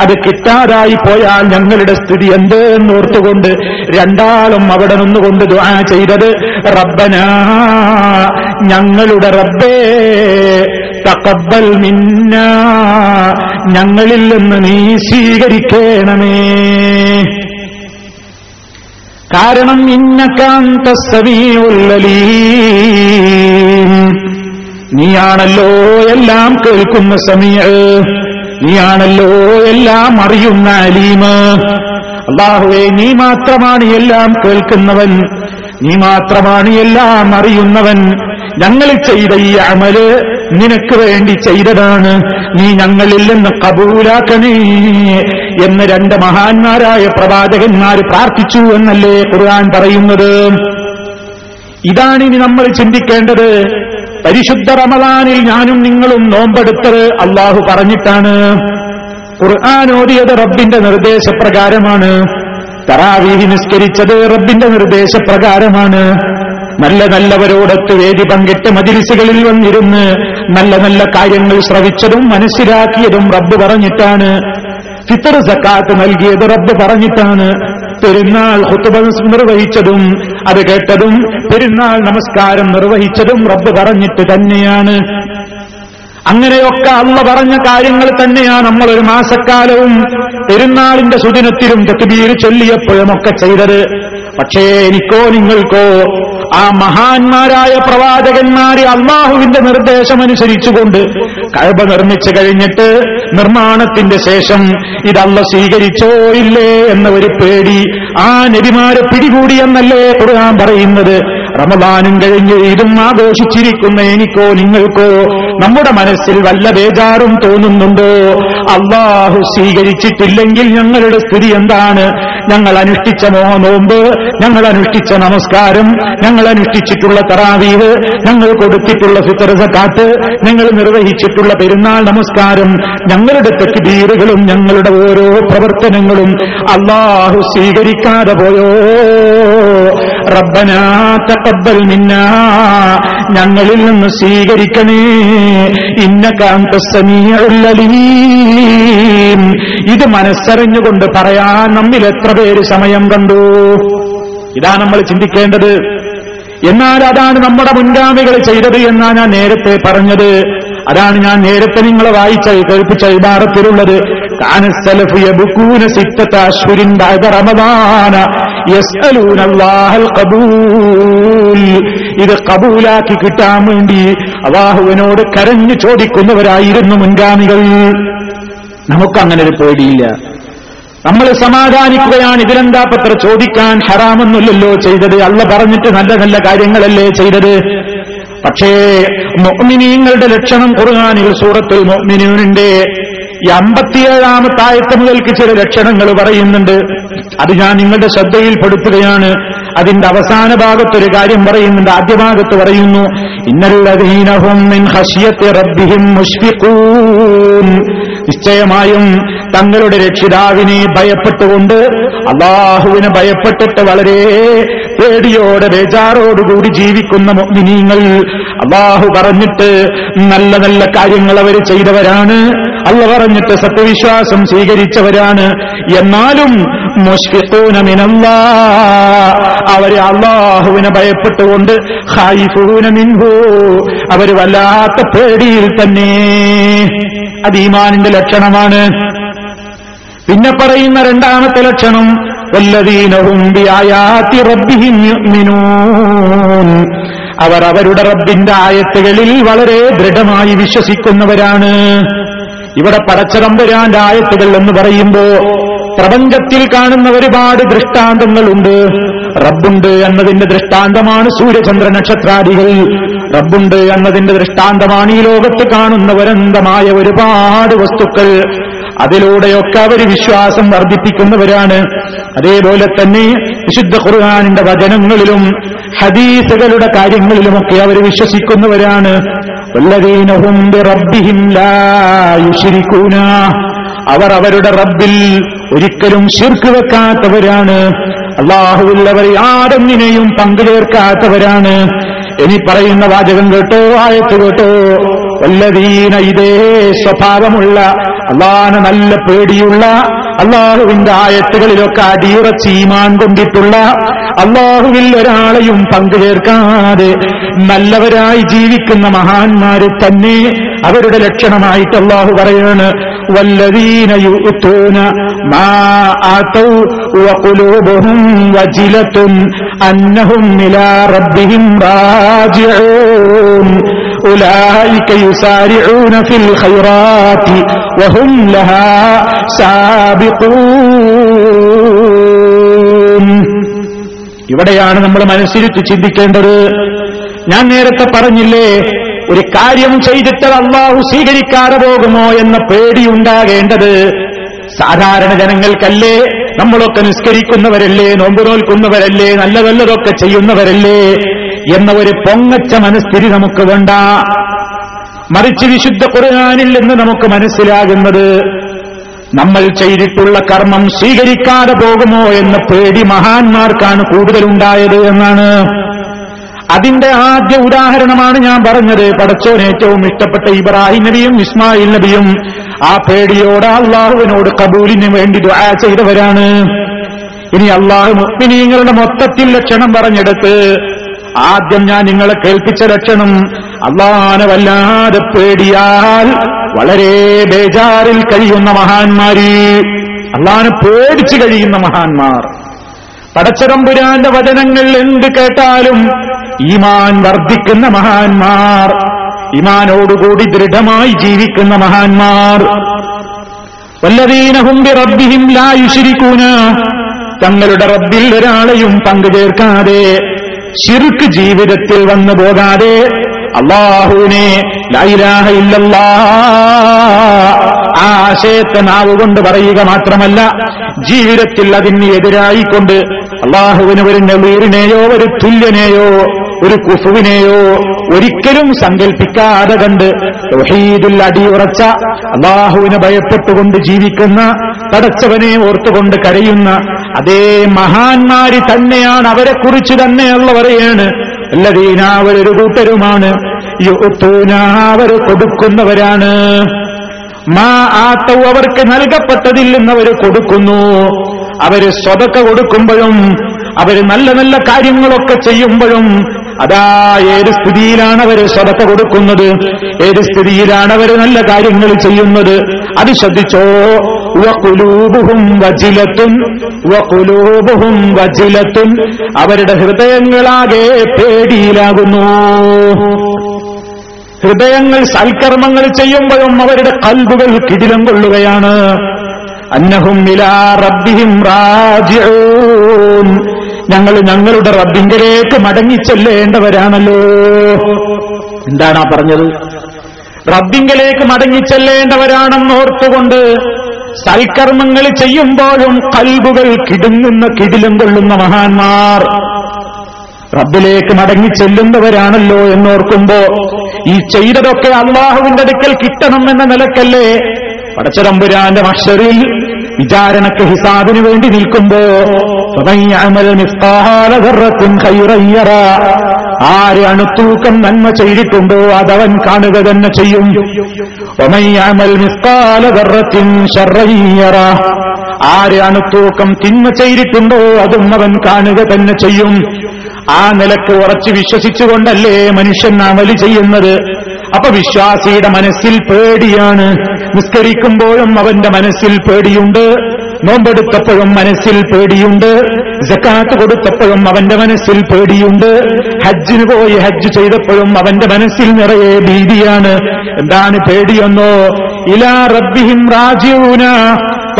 അത് കിട്ടാതായി പോയാൽ ഞങ്ങളുടെ സ്ഥിതി എന്തെന്ന് ഓർത്തുകൊണ്ട് രണ്ടാളും അവിടെ നിന്നുകൊണ്ട് ദുആ ചെയ്തത്, റബ്ബനാ, ഞങ്ങളുടെ റബ്ബേ, തഖബ്ബൽ മിന്നാ, ഞങ്ങളിൽ നിന്ന് നീ സ്വീകരിക്കണമേ. കാരണം ഇന്നക അൻതസ് സമീഉൽ അലീം, നീയാണല്ലോ എല്ലാം കേൾക്കുന്ന സമീഅ്, നീയാണല്ലോ എല്ലാം അറിയുന്ന അലീം. അല്ലാഹുവേ, നീ മാത്രമാണ് എല്ലാം കേൾക്കുന്നവൻ, നീ മാത്രമാണ് എല്ലാം അറിയുന്നവൻ. ഞങ്ങൾ ചെയ്ത ഈ അമല് നിനക്ക് വേണ്ടി ചെയ്തതാണ്, നീ ഞങ്ങളിൽ നിന്ന് കബൂലാക്കണേ എന്ന് രണ്ട് മഹാന്മാരായ പ്രവാചകന്മാർ പ്രാർത്ഥിച്ചു എന്നല്ലേ ഖുർആൻ പറയുന്നത്. ഇതാണിനി നമ്മൾ ചിന്തിക്കേണ്ടത്. പരിശുദ്ധ റമളാനിൽ ഞാനും നിങ്ങളും നോമ്പെടുത്തത് അല്ലാഹു പറഞ്ഞിട്ടാണ്, ഖുർആൻ ഓതിയത് റബ്ബിന്റെ നിർദ്ദേശപ്രകാരമാണ്, തറാവീഹ് നിസ്കരിച്ചത് റബ്ബിന്റെ നിർദ്ദേശപ്രകാരമാണ്. നല്ല നല്ലവരോടൊത്ത് വേദി പങ്കിട്ട് മജ്‌ലിസുകളിൽ വന്നിരുന്ന് നല്ല നല്ല കാര്യങ്ങൾ ശ്രവിച്ചതും മനസ്സിലാക്കിയതും റബ്ബ് പറഞ്ഞിട്ടാണ്. ഫിത്ർ സക്കാത്ത് നൽകിയത് റബ്ബ് പറഞ്ഞിട്ടാണ്. പെരുന്നാൾ ഖുത്ബ നിർവഹിച്ചതും അത് കേട്ടതും പെരുന്നാൾ നമസ്കാരം നിർവഹിച്ചതും റബ്ബ് പറഞ്ഞിട്ട് തന്നെയാണ്. അങ്ങനെയൊക്കെ അള്ള പറഞ്ഞ കാര്യങ്ങൾ തന്നെയാണ് നമ്മളൊരു മാസക്കാലവും പെരുന്നാളിന്റെ സുദിനത്തിലും തക്ബീർ ചൊല്ലിയപ്പോഴുമൊക്കെ ചെയ്തത്. പക്ഷേ എനിക്കോ നിങ്ങൾക്കോ ആ മഹാന്മാരായ പ്രവാചകന്മാര് അള്ളാഹുവിന്റെ നിർദ്ദേശമനുസരിച്ചുകൊണ്ട് കഅബ നിർമ്മിച്ചു കഴിഞ്ഞിട്ട് നിർമ്മാണത്തിന്റെ ശേഷം ഇതല്ല സ്വീകരിച്ചോ ഇല്ലേ എന്ന ഒരു പേടി ആ നബിമാരെ പിടികൂടിയെന്നല്ലേ ഖുർആൻ പറയുന്നത്. റമളാനും കഴിഞ്ഞ് ഇതും ആഘോഷിച്ചിരിക്കുന്ന എനിക്കോ നിങ്ങൾക്കോ നമ്മുടെ മനസ്സിൽ വല്ല ബേജാറും തോന്നുന്നുണ്ടോ? അള്ളാഹു സ്വീകരിച്ചിട്ടില്ലെങ്കിൽ ഞങ്ങളുടെ സ്ഥിതി എന്താണ്? ഞങ്ങൾ അനുഷ്ഠിച്ച നോമ്പ്, ഞങ്ങൾ അനുഷ്ഠിച്ച നമസ്കാരം, ഞങ്ങൾ അനുഷ്ഠിച്ചിട്ടുള്ള തറാവീഹ്, ഞങ്ങൾ കൊടുത്തിട്ടുള്ള ഫിത്ർ സക്കാത്ത്, ഞങ്ങൾ നിർവഹിച്ചിട്ടുള്ള പെരുന്നാൾ നമസ്കാരം, ഞങ്ങളുടെ തക്ബീറുകളും ഞങ്ങളുടെ ഓരോ പ്രവർത്തനങ്ങളും അള്ളാഹു സ്വീകരിക്കാതെ പോയോ? റബ്ബനാ തഖബ്ബൽ മിന്നാ, ഞങ്ങളിൽ നിന്ന് സ്വീകരിക്കണേ, ഇന്നക അൻതസ് സമീഉൽ അലീം. ഇത് മനസ്സറിഞ്ഞുകൊണ്ട് പറയാൻ നമ്മിൽ എത്ര പേര് സമയം കണ്ടു? ഇതാ നമ്മൾ ചിന്തിക്കേണ്ടത്. എന്നാൽ അതാണ് നമ്മുടെ മുൻഗാമികൾ ചെയ്തത് എന്നാണ് ഞാൻ നേരത്തെ പറഞ്ഞത്. അതാണ് ഞാൻ നേരത്തെ നിങ്ങളെ വായിച്ച കേൾപ്പിച്ച ഇബാറത്തിലുള്ളത്. ഇത് കബൂലാക്കി കിട്ടാൻ വേണ്ടി അല്ലാഹുവിനോട് കരഞ്ഞു ചോദിക്കുന്നവരായിരുന്നു മുൻഗാമികൾ. നമുക്കങ്ങനെ ഒരു പേടിയില്ല. നമ്മൾ സമാധാനിക്കുകയാണ്. ഇതിലെന്താ പത്ര ചോദിക്കാൻ? ഹറാമൊന്നുമില്ലല്ലോ ചെയ്തത്, അള്ള പറഞ്ഞിട്ട് നല്ല നല്ല കാര്യങ്ങളല്ലേ ചെയ്തത്. പക്ഷേ മുഅ്മിനീങ്ങളുടെ ലക്ഷണം ഖുർആനിൽ സൂറത്തുൽ മുഅ്മിനൂനുണ്ട്. 57-ാമത്തെ ആയത്ത് മുതൽക്ക് ചില ലക്ഷണങ്ങൾ പറയുന്നുണ്ട്. അത് ഞാൻ നിങ്ങളുടെ ശ്രദ്ധയിൽപ്പെടുത്തുകയാണ്. അതിന്റെ അവസാന ഭാഗത്തൊരു കാര്യം പറയുന്നുണ്ട്. ആദ്യ ഭാഗത്ത് പറയുന്നു, ഇന്നല്ലദീന ഹും മിൻ ഖശ്യത്തി റബ്ബിഹിം മുശ്ഫിഖൂൻ, നിശ്ചയമായും തങ്ങളുടെ രക്ഷിതാവിനെ ഭയപ്പെട്ടുകൊണ്ട്, അല്ലാഹുവിനെ ഭയപ്പെട്ടിട്ട് വളരെ പേടിയോടെ ബേജാറോടുകൂടി ജീവിക്കുന്ന മുഅ്മിനീങ്ങൾ, അല്ലാഹു പറഞ്ഞിട്ട് നല്ല നല്ല കാര്യങ്ങൾ അവർ ചെയ്തവരാണ്, അള്ള പറഞ്ഞിട്ട് സത്യവിശ്വാസം സ്വീകരിച്ചവരാണ്. എന്നാലും മുശ്ഫിഖൂന മിനല്ലാഹ്, അവരെ അല്ലാഹുവിനെ ഭയപ്പെട്ടുകൊണ്ട്, ഖായിഫൂന മിൻഹു, അവർ വല്ലാത്ത പേടിയിൽ തന്നെ. അത് ഈമാനിന്റെ ലക്ഷണമാണ്. പിന്നെ പറയുന്ന രണ്ടാമത്തെ ലക്ഷണം, വല്ലദീന ഹും ബിആയാതി റബ്ബിഹിം യുഅ്മിനൂൻ, അവർ അവരുടെ റബ്ബിന്റെ ആയത്തുകളിൽ വളരെ ദൃഢമായി വിശ്വസിക്കുന്നവരാണ്. ഇവിടെ പടച്ചതമ്പുരാന്റെ ആയത്തുകൾ എന്ന് പറയുമ്പോ പ്രപഞ്ചത്തിൽ കാണുന്ന ഒരുപാട് ദൃഷ്ടാന്തങ്ങളുണ്ട്. റബ്ബുണ്ട് എന്നതിന്റെ ദൃഷ്ടാന്തമാണ് സൂര്യചന്ദ്ര നക്ഷത്രാദികൾ. റബ്ബുണ്ട് എന്നതിന്റെ ദൃഷ്ടാന്തമാണ് ഈ ലോകത്ത് കാണുന്ന വരന്തമായ ഒരുപാട് വസ്തുക്കൾ. അതിലൂടെയൊക്കെ അവർ വിശ്വാസം വർദ്ധിപ്പിക്കുന്നവരാണ്. അതേപോലെ തന്നെ വിശുദ്ധ ഖുർആനിന്റെ വചനങ്ങളിലും ഹദീസുകളുടെ കാര്യങ്ങളിലുമൊക്കെ അവർ വിശ്വസിക്കുന്നവരാണ്. അവർ അവരുടെ റബ്ബിൽ ഒരിക്കലും ശിർക്ക് വെക്കാത്തവരാണ്. അല്ലാഹുവിൽ അവർ യാതൊന്നിനെയും പങ്കുചേർക്കാത്തവരാണ്. ഇനി പറയുന്ന വാചകം കേട്ടോ, ആയത്ത് കേട്ടോ. വല്ലദീന, ഇതേ സ്വഭാവമുള്ള, അല്ലാഹുവിനെ നല്ല പേടിയുള്ള, അല്ലാഹുവിന്റെ ആയത്തുകളിലൊക്കെ അടിയുറച്ച് ഈമാൻ കൊണ്ടിട്ടുള്ള, അല്ലാഹുവിൽ ഒരാളെയും പങ്കുചേർക്കാതെ നല്ലവരായി ജീവിക്കുന്ന മഹാന്മാര് തന്നെ അവരുടെ ലക്ഷണമായിട്ട് അല്ലാഹു പറയാണ് വല്ലദീന യുഅ്തൂന മാ ആതൗ വഖുലൂബുഹും വജിലത്തുൻ അന്നഹും ഇലാ റബ്ബിഹിം റാജിഊൻ ഉലൈക യുസാരിഊന ഫിൽ ഖൈറാത്തി വഹും ലഹാ സാബിഖൂൻ. ഇവിടെയാണ് നമ്മൾ മനസ്സിലിട്ട് ചിന്തിക്കേണ്ടത്. ഞാൻ നേരത്തെ പറഞ്ഞില്ലേ, ഒരു കാര്യം ചെയ്തിട്ട് അല്ലാഹു സ്വീകരിക്കാതെ പോകുമോ എന്ന പേടിയുണ്ടാകേണ്ടത് സാധാരണ ജനങ്ങൾക്കല്ലേ? നമ്മളൊക്കെ നിസ്കരിക്കുന്നവരല്ലേ, നോമ്പ് നോൽക്കുന്നവരല്ലേ, നല്ല നല്ലതൊക്കെ ചെയ്യുന്നവരല്ലേ എന്ന ഒരു പൊങ്ങച്ച മനസ്ഥിതി നമുക്ക് വേണ്ട. മറിച്ച് വിശുദ്ധ ഖുർആനിൽ നിന്ന് നമുക്ക് മനസ്സിലാകുന്നത് നമ്മൾ ചെയ്തിട്ടുള്ള കർമ്മം സ്വീകരിക്കാതെ പോകുമോ എന്ന പേടി മഹാന്മാർക്കാണ് കൂടുതലുണ്ടായത് എന്നാണ്. അതിന്റെ ആദ്യ ഉദാഹരണമാണ് ഞാൻ പറഞ്ഞത്. പടച്ചോൻ ഏറ്റവും ഇഷ്ടപ്പെട്ട ഇബ്രാഹിം നബിയും ഇസ്മായിൽ നബിയും ആ പേടിയോടെ അള്ളാഹുവിനോട് കബൂലിന് വേണ്ടി ദുആ ചെയ്തവരാണ്. ഇനി അള്ളാഹു മുഅ്മിനീങ്ങളുടെ മൊത്തത്തിൽ ലക്ഷണം പറഞ്ഞെടുത്ത് ആദ്യം ഞാൻ നിങ്ങളെ കേൾപ്പിച്ച ലക്ഷണം അള്ളാഹുവിനെ വല്ലാതെ പേടിയാൽ വളരെ ബേജാറിൽ കഴിയുന്ന മഹാന്മാര്, അള്ളാഹുവിനെ പേടിച്ചു കഴിയുന്ന മഹാന്മാർ, പടച്ചതമ്പുരാന്റെ വചനങ്ങൾ എന്ത് കേട്ടാലും ഈമാൻ വർദ്ധിക്കുന്ന മഹാന്മാർ, ഈമാനോടുകൂടി ദൃഢമായി ജീവിക്കുന്ന മഹാന്മാർ. വല്ലദീനഹും ബിറബ്ബിഹിം ലാ യുശ്രികൂന, തങ്ങളുടെ റബ്ബിൽ ഒരാളെയും പങ്കുചേർക്കാതെ ശിർക്ക് ജീവിതത്തിൽ വന്നു പോകാതെ അല്ലാഹുവിനെ ലാ ഇലാഹ ഇല്ലല്ലാഹ് ആ ആശയത്തെ നാവുകൊണ്ട് പറയുക മാത്രമല്ല, ജീവിതത്തിൽ അതിന് എതിരായിക്കൊണ്ട് അല്ലാഹുവിന് ഒരു നളീറിനെയോ ഒരു തുല്യനെയോ ഒരു കുഫുവിനെയോ ഒരിക്കലും സങ്കല്പിക്കാതെ കണ്ട് തൗഹീദിൽ അടിയുറച്ച, അല്ലാഹുവിനെ ഭയപ്പെട്ടുകൊണ്ട് ജീവിക്കുന്ന, പടച്ചവനെ ഓർത്തുകൊണ്ട് കരയുന്ന അതേ മഹാന്മാര് തന്നെയാണ്. അവരെക്കുറിച്ച് തന്നെയുള്ള പറയാണ് അല്ലദീന, അവരൊരു കൂട്ടരുമാണ്, യുഅ്തൂന, അവർ കൊടുക്കുന്നവരാണ്, മാ ആതൗ, അവർക്ക് നൽകപ്പെട്ടതിൽ നിന്നവർ കൊടുക്കുന്നു. അവര് സ്വതക്ക കൊടുക്കുമ്പോഴും അവര് നല്ല നല്ല കാര്യങ്ങളൊക്കെ ചെയ്യുമ്പോഴും അതാ ഏത് സ്ഥിതിയിലാണ് അവർ സ്വതക്ക കൊടുക്കുന്നത്, ഏത് സ്ഥിതിയിലാണ് അവർ നല്ല കാര്യങ്ങൾ ചെയ്യുന്നത്, അത് ശ്രദ്ധിച്ചോ. വഖുലൂബുഹും വജിലത്തുൻ, വഖുലൂബുഹും വജിലത്തുൻ, അവരുടെ ഹൃദയങ്ങളാകെ പേടിയിലാകുന്നു. ഹൃദയങ്ങൾ സൽക്കർമ്മങ്ങൾ ചെയ്യുമ്പോഴും അവരുടെ ഖൽബുകൾ കിടിലം കൊള്ളുകയാണ്. അന്നഹും ഇലാ റബ്ബിഹിം റാജിഊൻ, ഞങ്ങൾ ഞങ്ങളുടെ റബ്ബിങ്കലേക്ക് മടങ്ങിച്ചെല്ലേണ്ടവരാണല്ലോ. എന്താണ് ആ പറഞ്ഞത്? റബ്ബിങ്കലേക്ക് മടങ്ങിച്ചെല്ലേണ്ടവരാണെന്നോർത്തുകൊണ്ട് സൽക്കർമ്മങ്ങൾ ചെയ്യുമ്പോഴും ഖൽബുകൾ കിടിലം കൊള്ളുന്ന മഹാന്മാർ, റബ്ബിലേക്ക് മടങ്ങിച്ചെല്ലുന്നവരാണല്ലോ എന്നോർക്കുമ്പോ ഈ ചെയ്തതൊക്കെ അല്ലാഹുവിന്റെ അടുക്കൽ കിട്ടണം എന്ന നിലക്കല്ലേ പടച്ചതമ്പുരാന്റെ മഹ്ശറിൽ വിചാരണക്ക് ഹിസാബിന് വേണ്ടി നിൽക്കുമ്പോ ആര് അണുത്തൂക്കം നന്മ ചെയ്തിട്ടുണ്ടോ അതവൻ കാണുക തന്നെ ചെയ്യും. ആര് അണുത്തൂക്കം തിന്മ ചെയ്തിട്ടുണ്ടോ അതും അവൻ കാണുക തന്നെ ചെയ്യും. ആ നിലക്ക് ഉറച്ചു വിശ്വസിച്ചുകൊണ്ടല്ലേ മനുഷ്യൻ അമല് ചെയ്യുന്നത്. അപ്പൊ വിശ്വാസിയുടെ മനസ്സിൽ പേടിയാണ്. നിസ്കരിക്കുമ്പോഴും അവന്റെ മനസ്സിൽ പേടിയുണ്ട്, നോമ്പെടുത്തപ്പോഴും മനസ്സിൽ പേടിയുണ്ട്, സക്കാത്ത് കൊടുത്തപ്പോഴും അവന്റെ മനസ്സിൽ പേടിയുണ്ട്, ഹജ്ജിന് പോയി ഹജ്ജ് ചെയ്തപ്പോഴും അവന്റെ മനസ്സിൽ നിറയെ ഭീതിയാണ്. എന്താണ് പേടിയെന്നോ? ഇലാ റബ്ബിഹിം റാജിഊന,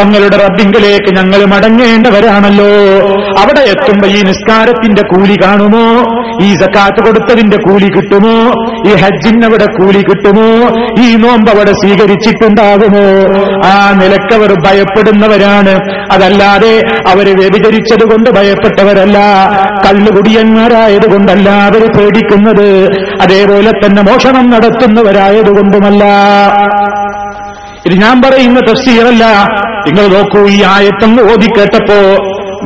തങ്ങളുടെ റബ്ബിങ്കലേക്ക് ഞങ്ങൾ മടങ്ങേണ്ടവരാണല്ലോ. അവിടെ എത്തുമ്പോ ഈ നിസ്കാരത്തിന്റെ കൂലി കാണുമോ, ഈ സക്കാത്ത് കൊടുത്തതിന്റെ കൂലി കിട്ടുമോ? ഈ ഹജ്ജിനവിടെ കൂലി കിട്ടുമോ? ഈ നോമ്പ് അവിടെ സ്വീകരിച്ചിട്ടുണ്ടാകുമോ? ആ നിലക്കവർ ഭയപ്പെടുന്നവരാണ്. അതല്ലാതെ അവര് വ്യഭിചരിച്ചത് കൊണ്ട് ഭയപ്പെട്ടവരല്ല, കള്ളുകുടിയന്മാരായത് കൊണ്ടല്ല അവർ പേടിക്കുന്നത്, അതേപോലെ തന്നെ മോഷണം നടത്തുന്നവരായതുകൊണ്ടുമല്ല. ഇത് ഞാൻ പറയുന്ന തഫ്സീറല്ല. നിങ്ങൾ നോക്കൂ, ഈ ആയത്തെന്ന് ഓതി കേട്ടപ്പോ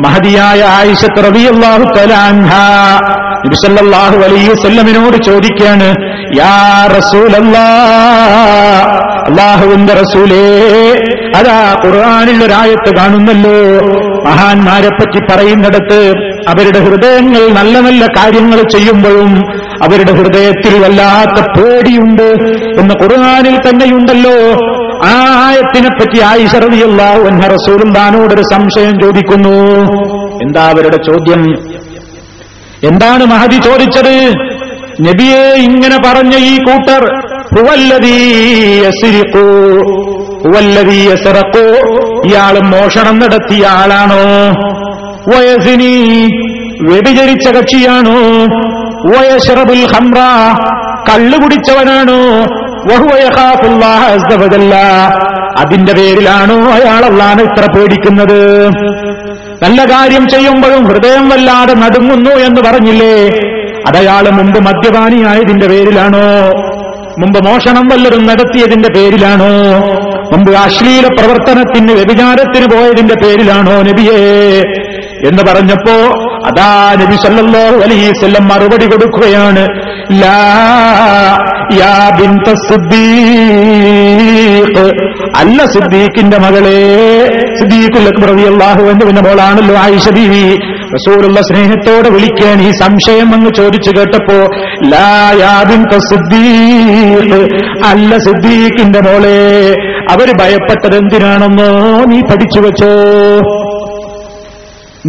മഹതിയായ ആയിഷത്ത് റളിയല്ലാഹു തആല അൻഹ നബി സല്ലല്ലാഹു അലൈഹി വസല്ലമയോട് ചോദിക്കുകയാണ്, യാ റസൂലല്ലാഹ്, അല്ലാഹുവിന്റെ റസൂലേ, അതാ ഖുർആനിൽ ഒരായത്ത് കാണുന്നല്ലോ, മഹാന്മാരെപ്പറ്റി പറയുന്നിടത്ത് അവരുടെ ഹൃദയങ്ങൾ നല്ല നല്ല കാര്യങ്ങൾ ചെയ്യുമ്പോഴും അവരുടെ ഹൃദയത്തിൽ വല്ലാത്ത പേടിയുണ്ട് എന്ന് ഖുർആനിൽ തന്നെയുണ്ടല്ലോ. ആ ആയത്തിനെപ്പറ്റി ആയിഷ റളിയല്ലാഹു അൻഹ റസൂലുള്ളാഹിനോടൊരു സംശയം ചോദിക്കുന്നു. എന്താ അവരുടെ ചോദ്യം? എന്താണ് മഹദി ചോദിച്ചത്? നബിയെ, ഇങ്ങനെ പറഞ്ഞ ഈ കൂട്ടർ ഇയാള് മോഷണം നടത്തിയ ആളാണോ? വയസിനി, വ്യഭിചരിച്ച കക്ഷിയാണോ? വയശ്റബുൽ ഹംറ, കള്ളു കുടിച്ചവനാണോ? വഹുവ യഖാഫുല്ലാഹ അസ്ദ വജല്ല, അതിന്റെ പേരിലാണോ അയാൾ അല്ലാഹുവിനെ ഇത്ര പേടിക്കുന്നത്? നല്ല കാര്യം ചെയ്യുമ്പോഴും ഹൃദയം വല്ലാതെ നടുങ്ങുന്നു എന്ന് പറഞ്ഞില്ലേ, അതയാള് മുമ്പ് മദ്യപാനിയായതിന്റെ പേരിലാണോ? മുമ്പ് മോഷണം വല്ലതും നടത്തിയതിന്റെ പേരിലാണോ? മുമ്പ് അശ്ലീല പ്രവർത്തനത്തിന്, വ്യഭിചാരത്തിന് പോയതിന്റെ പേരിലാണോ നബിയേ എന്ന് പറഞ്ഞപ്പോ അതാ നബി സല്ലല്ലാഹു അലൈഹി വസല്ലം മറുപടി കൊടുക്കുകയാണ്, ലാ യാ ബിൻത സിദ്ദീഖ്, അല്ല സിദ്ദീഖിന്റെ മകളെ, സിദ്ദീഖുൽ അക്ബർ റളിയല്ലാഹു അൻഹുവിന്റെ മോളാണല്ലോ ആയിഷ ബീവി. റസൂലുള്ള സ്നേഹത്തോടെ വിളിക്കാൻ ഈ സംശയം അങ്ങ് ചോദിച്ചു കേട്ടപ്പോ, ലാ യാ ബിൻത സിദ്ദീഖ്, അല്ല സിദ്ദീഖിന്റെ മോളെ, അവര് ഭയപ്പെട്ടത് എന്തിനാണെന്നോ നീ പഠിച്ചു വെച്ചോ.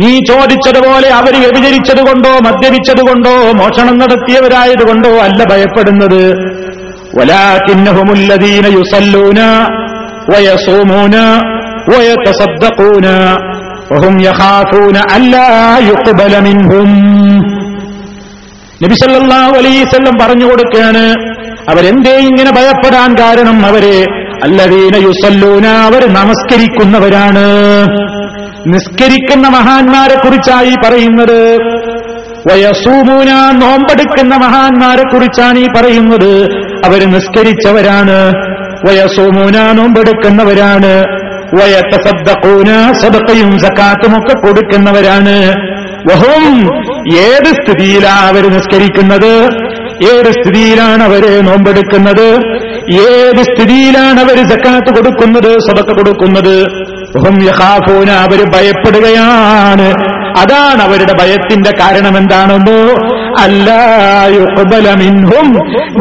നീ ചോദിച്ചതുപോലെ അവർ വ്യഭിചരിച്ചതുകൊണ്ടോ മദ്യപിച്ചതുകൊണ്ടോ മോഷണം നടത്തിയവരായതുകൊണ്ടോ അല്ല ഭയപ്പെടുന്നത്. വലാകിന്നഹുമുല്ലദീന യുസല്ലൂന വയസൂമൂന വയതസദ്ദഖൂന വഹും യഖാഫൂന അല്ലാ യുഖ്ബല മിൻഹും. നബി സല്ലല്ലാഹു അലൈഹി വസല്ലം പറഞ്ഞു കൊടുക്കുകയാണ്, അവരെന്തേ ഇങ്ങനെ ഭയപ്പെടാൻ കാരണം? അവരെ അല്ലദീന യുസല്ലൂന, അവർ നമസ്കരിക്കുന്നവരാണ്. നിസ്കരിക്കുന്ന മഹാന്മാരെ കുറിച്ചായി പറയുന്നത്. വയസൂമൂന, നോമ്പെടുക്കുന്ന മഹാന്മാരെ കുറിച്ചാണ് ഈ പറയുന്നത്. അവര് നിസ്കരിച്ചവരാണ്. വയസൂമൂന, നോമ്പെടുക്കുന്നവരാണ്. വയതസദ്ദഖൂന, സദഖയും സക്കാത്തും ഒക്കെ കൊടുക്കുന്നവരാണ്. വഹും, ഏത് സ്ഥിതിയിലാണ് അവർ നിസ്കരിക്കുന്നത്? ഏത് സ്ഥിതിയിലാണ് അവര് നോമ്പെടുക്കുന്നത്? ഏത് സ്ഥിതിയിലാണ് അവർ സക്കാത്ത് കൊടുക്കുന്നത്, സദഖ കൊടുക്കുന്നത്? വഹും യഖാഫൂന, അവര് ഭയപ്പെടുകയാണ്. അതാണ് അവരുടെ ഭയത്തിന്റെ കാരണം. എന്താണെന്നോ, അല്ലാ യുഖ്ബല മിൻഹും,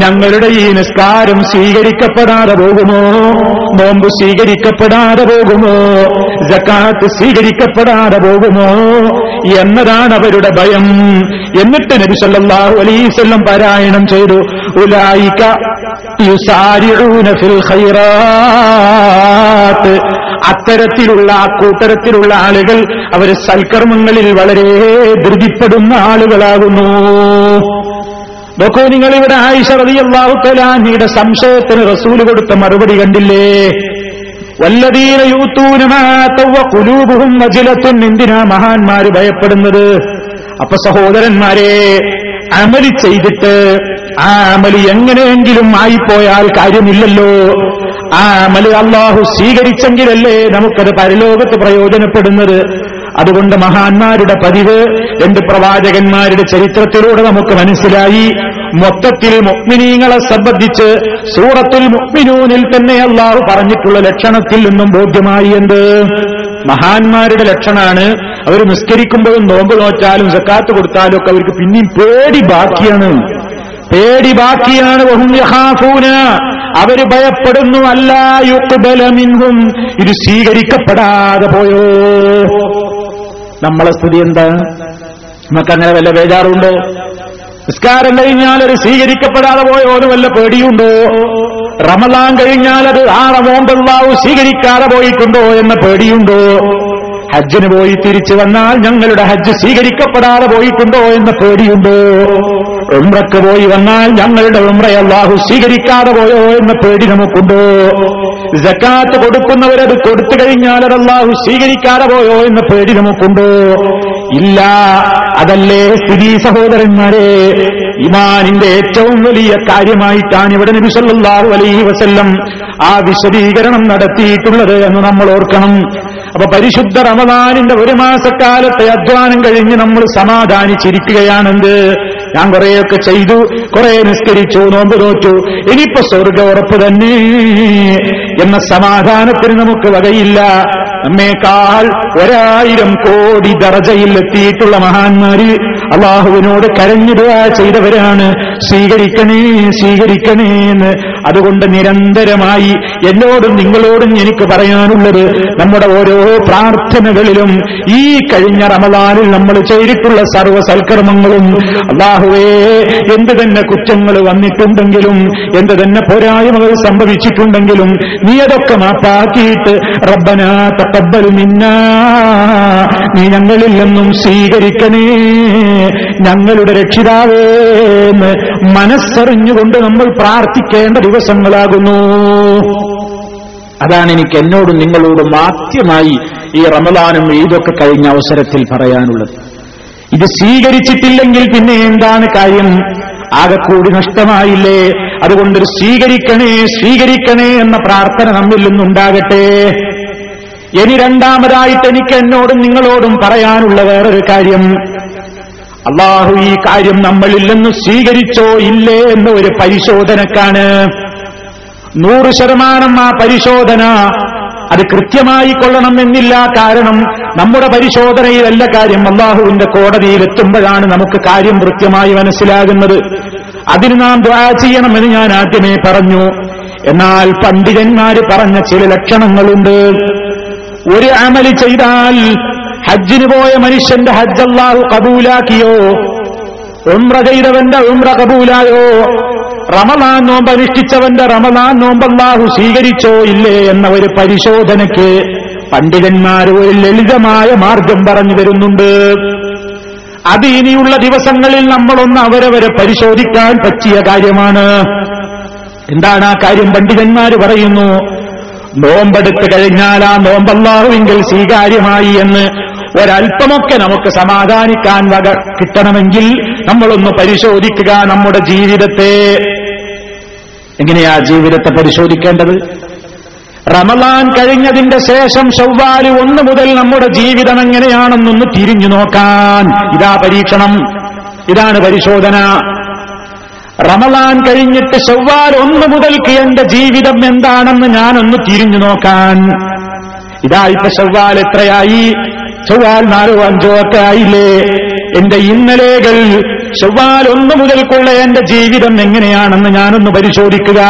ഞങ്ങളുടെ ഈ നിസ്കാരം സ്വീകരിക്കപ്പെടാതെ പോകുമോ, നോമ്പ് സ്വീകരിക്കപ്പെടാതെ പോകുമോ, സക്കാത്ത് സ്വീകരിക്കപ്പെടാതെ പോകുമോ എന്നതാണ് അവരുടെ ഭയം. എന്നിട്ട് നബി സല്ലല്ലാഹു അലൈഹി വസല്ലം പാരായണം ചെയ്തു, ഉലൈക യുസാരിഊന ഫിൽ ഖൈറാത്ത്, അത്തരത്തിലുള്ള, അക്കൂട്ടരത്തിലുള്ള ആളുകൾ അവർ സൽക്കർമ്മങ്ങളിൽ വളരെ ധൃതിപ്പെടുന്ന ആളുകളാകുന്നു. നോക്കൂ നിങ്ങൾ, ഇവിടെ ആയിഷ റളിയല്ലാഹു തആല അൻഹയുടെ സംശയത്തിന് റസൂൽ കൊടുത്ത മറുപടി കണ്ടില്ലേ? വല്ലദീന യൂതൂന മാ തവ ഖുലൂബുഹും വജിലത്തുൻ, എന്തിനാ മഹാന്മാര് ഭയപ്പെടുന്നത്? അപ്പൊ സഹോദരന്മാരെ, അമൽ ചെയ്തിട്ട് ആ അമൽ എങ്ങനെയെങ്കിലും ആയിപ്പോയാൽ കാര്യമില്ലല്ലോ. ആ അമൽ അല്ലാഹു സ്വീകരിച്ചെങ്കിലല്ലേ നമുക്കത് പരലോകത്ത് പ്രയോജനപ്പെടുന്നത്. അതുകൊണ്ട് മഹാന്മാരുടെ പതിവ് രണ്ട് പ്രവാചകന്മാരുടെ ചരിത്രത്തിലൂടെ നമുക്ക് മനസ്സിലായി. മൊത്തത്തിൽ മുഅ്മിനീങ്ങളെ സംബന്ധിച്ച് സൂറത്തുൽ മുഅ്മിനൂനിൽ തന്നെ അല്ലാഹു പറഞ്ഞിട്ടുള്ള ലക്ഷണത്തിൽ നിന്നും ബോധ്യമായി എന്ത്? മഹാന്മാരുടെ ലക്ഷണമാണ് അവർ നിസ്കരിക്കുമ്പോഴും നോമ്പ് നോറ്റാലും സക്കാത്ത് കൊടുത്താലും ഒക്കെ അവർക്ക് പിന്നെയും പേടി ബാക്കിയാണ്. വഹും യഖാഫൂന, അവര് ഭയപ്പെടുന്നു. അല്ലാ യുഖ്ബല മിൻഹും, ഇത് സ്വീകരിക്കപ്പെടാതെ പോയോ? നമ്മളെ സ്ഥിതി എന്താ? നമുക്കങ്ങനെ വല്ല ബേജാറുണ്ടോ? നിസ്കാരം കഴിഞ്ഞാൽ അത് സ്വീകരിക്കപ്പെടാതെ പോയോന്ന് വല്ല പേടിയുണ്ടോ? റമളാൻ കഴിഞ്ഞാൽ അത് ആ നോമ്പ് അല്ലാഹു സ്വീകരിക്കാതെ പോയിട്ടുണ്ടോ എന്ന പേടിയുണ്ടോ? ഹജ്ജിന് പോയി തിരിച്ചു വന്നാൽ ഞങ്ങളുടെ ഹജ്ജ് സ്വീകരിക്കപ്പെടാതെ പോയിട്ടുണ്ടോ എന്ന പേടിയുണ്ടോ? ഉംറക്ക് പോയി വന്നാൽ ഞങ്ങളുടെ ഉംറയെ അല്ലാഹു സ്വീകരിക്കാതെ പോയോ എന്ന പേടി നമുക്കുണ്ടോ? സക്കാത്ത് കൊടുക്കുന്നവരത് കൊടുത്തു കഴിഞ്ഞാൽ അത് അല്ലാഹു സ്വീകരിക്കാതെ പോയോ എന്ന പേടി നമുക്കുണ്ടോ? ഇല്ല. അതല്ലേ സ്ഥിതി സഹോദരന്മാരെ, ഇമാനിന്റെ ഏറ്റവും വലിയ കാര്യമായിട്ടാണ് ഇവിടെ നബി സല്ലല്ലാഹു അലൈഹി വസല്ലം ആ വിശദീകരണം നടത്തിയിട്ടുള്ളത് എന്ന് നമ്മൾ ഓർക്കണം. അപ്പൊ പരിശുദ്ധ റമദാനിന്റെ ഒരു മാസക്കാലത്തെ അധ്വാനം കഴിഞ്ഞ് നമ്മൾ സമാധാനിച്ചിരിക്കുകയാണെന്ത്? ഞാൻ കുറെയൊക്കെ ചെയ്തു, കുറെ നിസ്കരിച്ചു, നോമ്പ് നോറ്റു, ഇനിയിപ്പോ സ്വർഗ്ഗം ഉറപ്പ് തന്നെ എന്ന സമാധാനത്തിന് നമുക്ക് വകയില്ല. നമ്മേക്കാൾ 1000 കോടി ദർജയിൽ എത്തിയിട്ടുള്ള മഹാന്മാര് അള്ളാഹുവിനോട് കരഞ്ഞു ദുആ ചെയ്തവരാണ്. സ്വീകരിക്കണേ സ്വീകരിക്കണേ എന്ന്. അതുകൊണ്ട് നിരന്തരമായി എന്നോടും നിങ്ങളോടും എനിക്ക് പറയാനുള്ളത്, നമ്മുടെ ഓരോ പ്രാർത്ഥനകളിലും ഈ കഴിഞ്ഞ റമദാനിൽ നമ്മൾ ചെയ്തിട്ടുള്ള സർവ്വ സൽക്കർമ്മങ്ങളും, അല്ലാഹുവേ എന്ത് തന്നെ കുറ്റങ്ങൾ വന്നിട്ടുണ്ടെങ്കിലും എന്ത് തന്നെ പോരായ്മകൾ സംഭവിച്ചിട്ടുണ്ടെങ്കിലും നീ അതൊക്കെ മാപ്പാക്കിയിട്ട് റബ്ബനാ തഖബ്ബൽ മിന്നാ, നീ ഞങ്ങളിൽ നിന്നും സ്വീകരിക്കണേ ഞങ്ങളുടെ രക്ഷിതാവേ എന്ന് മനസ്സറിഞ്ഞുകൊണ്ട് നമ്മൾ പ്രാർത്ഥിക്കേണ്ട ദിവസങ്ങളാകുന്നു. അതാണ് എനിക്ക് എന്നോടും നിങ്ങളോടും ആദ്യമായി ഈ റമദാനും ഈദൊക്കെ കഴിഞ്ഞ അവസരത്തിൽ പറയാനുള്ളത്. ഇത് സ്വീകരിച്ചിട്ടില്ലെങ്കിൽ പിന്നെ എന്താണ് കാര്യം? ആകെക്കൂടി നഷ്ടമായില്ലേ? അതുകൊണ്ട് സ്വീകരിക്കണേ സ്വീകരിക്കണേ എന്ന പ്രാർത്ഥന നമ്മിൽ നിന്നുണ്ടാകട്ടെ. ഇനി രണ്ടാമതായിട്ട് എനിക്ക് എന്നോടും നിങ്ങളോടും പറയാനുള്ള വേറൊരു കാര്യം, അല്ലാഹു ഈ കാര്യം നമ്മളിൽ നിന്ന് സ്വീകരിച്ചോ ഇല്ലേ എന്ന ഒരു പരിശോധനക്കാണ്. 100% ആ പരിശോധന അത് കൃത്യമായി കൊള്ളണം എന്നില്ല. കാരണം നമ്മുടെ പരിശോധനയിലല്ല കാര്യം, അല്ലാഹുവിന്റെ കോടതിയിലെത്തുമ്പോഴാണ് നമുക്ക് കാര്യം കൃത്യമായി മനസ്സിലാകുന്നത്. അതിന് നാം ദുആ ചെയ്യണമെന്ന് ഞാൻ ആദ്യമേ പറഞ്ഞു. എന്നാൽ പണ്ഡിതന്മാര് പറഞ്ഞ ചില ലക്ഷണങ്ങളുണ്ട്. ഒരു അമല് ചെയ്താൽ ഹജ്ജിന് പോയ മനുഷ്യന്റെ ഹജ്ജ് അല്ലാഹു കബൂലാക്കിയോ, ഉംറ ചെയ്തവന്റെ ഉംറ കബൂലായോ, റമദാൻ നോമ്പ് അനുഷ്ഠിച്ചവന്റെ റമദാൻ നോമ്പ് അല്ലാഹു സ്വീകരിച്ചോ ഇല്ലേ എന്ന ഒരു പരിശോധനയ്ക്ക് പണ്ഡിതന്മാർ ഒരു ലളിതമായ മാർഗം പറഞ്ഞു തരുന്നുണ്ട്. അത് ഇനിയുള്ള ദിവസങ്ങളിൽ നമ്മളൊന്ന് അവരവരെ പരിശോധിക്കാൻ പറ്റിയ കാര്യമാണ്. എന്താണ് ആ കാര്യം? പണ്ഡിതന്മാർ പറയുന്നു, നോമ്പെടുത്തു കഴിഞ്ഞാൽ ആ നോമ്പ് അല്ലാഹുവിങ്കൽ സ്വീകാര്യമായി എന്ന് ഒരൽപ്പമൊക്കെ നമുക്ക് സമാധാനിക്കാൻ വക കിട്ടണമെങ്കിൽ നമ്മളൊന്ന് പരിശോധിക്കുക നമ്മുടെ ജീവിതത്തെ. എങ്ങനെയാ ജീവിതത്തെ പരിശോധിക്കേണ്ടത്? റമദാൻ കഴിഞ്ഞതിന്റെ ശേഷം ശവ്വാൽ 1 മുതൽ നമ്മുടെ ജീവിതം എങ്ങനെയാണെന്നൊന്ന് തിരിഞ്ഞു നോക്കാൻ. ഇതാ പരീക്ഷണം, ഇതാണ് പരിശോധന. റമദാൻ കഴിഞ്ഞിട്ട് ശവ്വാൽ 1 മുതൽക്ക് എന്റെ ജീവിതം എന്താണെന്ന് ഞാനൊന്ന് തിരിഞ്ഞു നോക്കാൻ. ഇതാ ഇപ്പൊ ശവ്വാൽ എത്രയായി? ശവ്വാൽ 4-5 ഒക്കെ ആയില്ലേ? എന്റെ ഇന്നലെകൾ ശവ്വാൽ 1 മുതൽക്കുള്ള എന്റെ ജീവിതം എങ്ങനെയാണെന്ന് ഞാനൊന്ന് പരിശോധിക്കുക.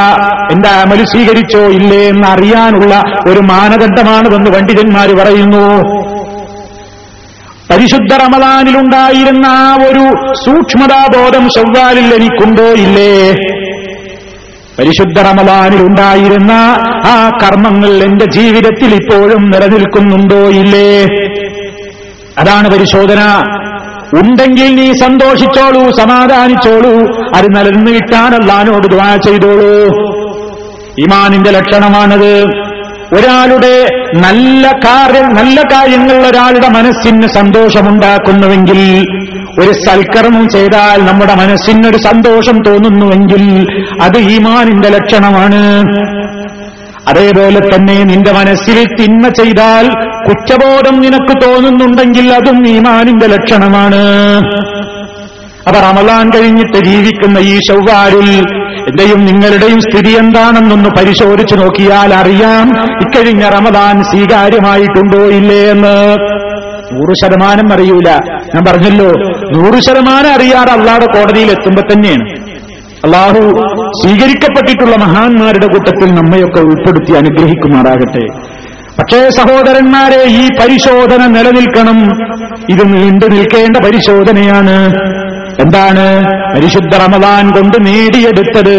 എന്റെ അമല് സ്വീകരിച്ചോ ഇല്ലേ എന്നറിയാനുള്ള ഒരു മാനദണ്ഡമാണിതെന്ന് പണ്ഡിതന്മാർ പറയുന്നു. പരിശുദ്ധ റമദാനിലുണ്ടായിരുന്ന ആ ഒരു സൂക്ഷ്മതാബോധം ശവ്വാലിൽ എനിക്കുണ്ടോ ഇല്ലേ? പരിശുദ്ധ റമദാനിലുണ്ടായിരുന്ന ആ കർമ്മങ്ങൾ എന്റെ ജീവിതത്തിൽ ഇപ്പോഴും നിലനിൽക്കുന്നുണ്ടോ ഇല്ലേ? അതാണ് പരിശോധന. ഉണ്ടെങ്കിൽ നീ സന്തോഷിച്ചോളൂ, സമാധാനിച്ചോളൂ, അത് നിലനിന്ന് കിട്ടാൻ അല്ലാഹുവോട് ദുആ ചെയ്തോളൂ. ഈമാനിന്റെ ലക്ഷണമാണത്. ഒരാളുടെ നല്ല കാര്യങ്ങൾ ഒരാളുടെ മനസ്സിന് സന്തോഷമുണ്ടാക്കുന്നുവെങ്കിൽ, ഒരു സൽക്കർമ്മം ചെയ്താൽ നമ്മുടെ മനസ്സിനൊരു സന്തോഷം തോന്നുന്നുവെങ്കിൽ അത് ഈമാനിന്റെ ലക്ഷണമാണ്. അതേപോലെ തന്നെ നിന്റെ മനസ്സിൽ തിന്മ ചെയ്താൽ കുറ്റബോധം നിനക്ക് തോന്നുന്നുണ്ടെങ്കിൽ അതും ഈമാനിന്റെ ലക്ഷണമാണ്. അപ്പൊ റമദാൻ കഴിഞ്ഞിട്ട് ജീവിക്കുന്ന ഈ ശവ്വാലിൽ എന്റെയും നിങ്ങളുടെയും സ്ഥിതി എന്താണെന്നൊന്ന് പരിശോധിച്ചു നോക്കിയാൽ അറിയാം ഇക്കഴിഞ്ഞ റമദാൻ സ്വീകാര്യമായിട്ടുണ്ടോ ഇല്ലേ എന്ന്. 100% അറിയൂല. ഞാൻ പറഞ്ഞല്ലോ, 100% അറിയാറ് അല്ലാഹുവിന്റെ കോടതിയിൽ എത്തുമ്പോ തന്നെയാണ്. അല്ലാഹു സ്വീകരിക്കപ്പെട്ടിട്ടുള്ള മഹാന്മാരുടെ കൂട്ടത്തിൽ നമ്മയൊക്കെ ഉൾപ്പെടുത്തി അനുഗ്രഹിക്കുമാറാകട്ടെ. പക്ഷേ സഹോദരന്മാരെ, ഈ പരിശോധന നിലനിൽക്കണം. ഇത് നീണ്ടു നിൽക്കേണ്ട പരിശോധനയാണ്. എന്താണ് പരിശുദ്ധ റമദാൻ കൊണ്ട് നേടിയെടുത്തത്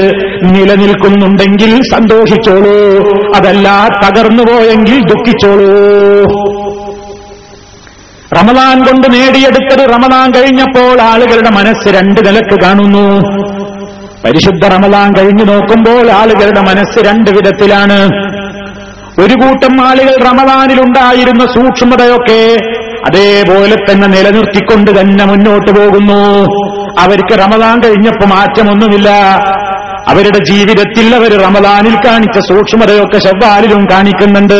നിലനിൽക്കുന്നുണ്ടെങ്കിൽ സന്തോഷിച്ചോളൂ, അതല്ല തകർന്നുപോയെങ്കിൽ ദുഃഖിച്ചോളൂ. റമദാൻ കൊണ്ട് നേടിയെടുത്തത് റമദാൻ കഴിഞ്ഞപ്പോൾ ആളുകളുടെ മനസ്സ് രണ്ട് നിലക്ക് കാണുന്നു. പരിശുദ്ധ റമദാൻ കഴിഞ്ഞു നോക്കുമ്പോൾ ആളുകളുടെ മനസ്സ് രണ്ട് വിധത്തിലാണ്. ഒരു കൂട്ടം ആളുകൾ റമദാനിലുണ്ടായിരുന്ന സൂക്ഷ്മതയൊക്കെ അതേപോലെ തന്നെ നിലനിർത്തിക്കൊണ്ട് തന്നെ മുന്നോട്ട് പോകുന്നു. അവർക്ക് റമദാൻ കഴിഞ്ഞപ്പോൾ മാറ്റമൊന്നുമില്ല. അവരുടെ ജീവിതത്തിൽ അവർ റമദാനിൽ കാണിച്ച സൂക്ഷ്മതയൊക്കെ ശവ്വാലിലും കാണിക്കുന്നുണ്ട്.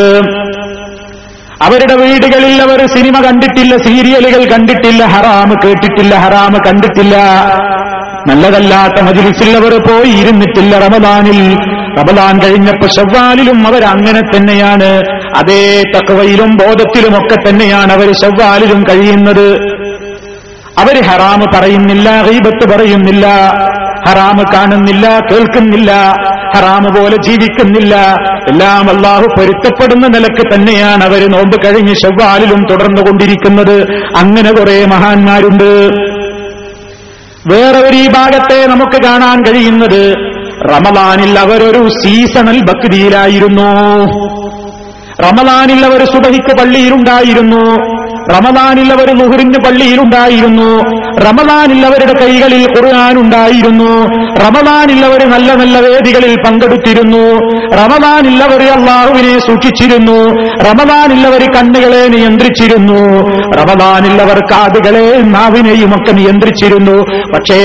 അവരുടെ വീടുകളിൽ അവർ സിനിമ കണ്ടിട്ടില്ല, സീരിയലുകൾ കണ്ടിട്ടില്ല, ഹറാമ് കേട്ടിട്ടില്ല, ഹറാമ് കണ്ടിട്ടില്ല, നല്ലതല്ലാത്ത മജ്‌ലിസിൽ അവർ പോയി ഇരുന്നിട്ടില്ല. റമദാനിൽ റമദാൻ കഴിഞ്ഞപ്പോൾ ശവ്വാലിലും അവർ അങ്ങനെ തന്നെയാണ്. അതേ തഖ്വയിലും ബോധത്തിലുമൊക്കെ തന്നെയാണ് അവർ ശവ്വാലിലും കഴിയുന്നത്. അവർ ഹറാമ് പറയുന്നില്ല, ഗീബത്ത് പറയുന്നില്ല, ഹറാമ് കാണുന്നില്ല, കേൾക്കുന്നില്ല, ഹറാമ് പോലെ ജീവിക്കുന്നില്ല. എല്ലാം അല്ലാഹു പൊരുത്തപ്പെടുന്ന നിലക്ക് തന്നെയാണ് അവർ നോമ്പ് കഴിഞ്ഞ് ശവ്വാലിലും തുടർന്നുകൊണ്ടിരിക്കുന്നത്. അങ്ങനെ കുറെ മഹാന്മാരുണ്ട്. വേറെ ഒരു ഭാഗത്തെ നമുക്ക് കാണാൻ കഴിയുന്നത് റമദാനിൽ അവരൊരു സീസണൽ ഭക്തിയിലായിരുന്നു. റമദാനിൽ അവർ സുബഹിക്ക് പള്ളിയിലുണ്ടായിരുന്നു, റമദാനിൽ അവർ ളുഹ്റിന് പള്ളിയിലുണ്ടായിരുന്നു, റമദാനിൽ അവരുടെ കൈകളിൽ ഖുർആൻ ഉണ്ടായിരുന്നു, റമദാനിൽ അവർ നല്ല നല്ല വേദികളിൽ പങ്കെടുത്തിരുന്നു, റമദാനിൽ അവർ അല്ലാഹുവിനെ സൂക്ഷിച്ചിരുന്നു, റമദാനിൽ അവർ കണ്ണുകളെ നിയന്ത്രിച്ചിരുന്നു, റമദാനിൽ അവർ കാതുകളെ നാവിനെയും ഒക്കെ നിയന്ത്രിച്ചിരുന്നു. പക്ഷേ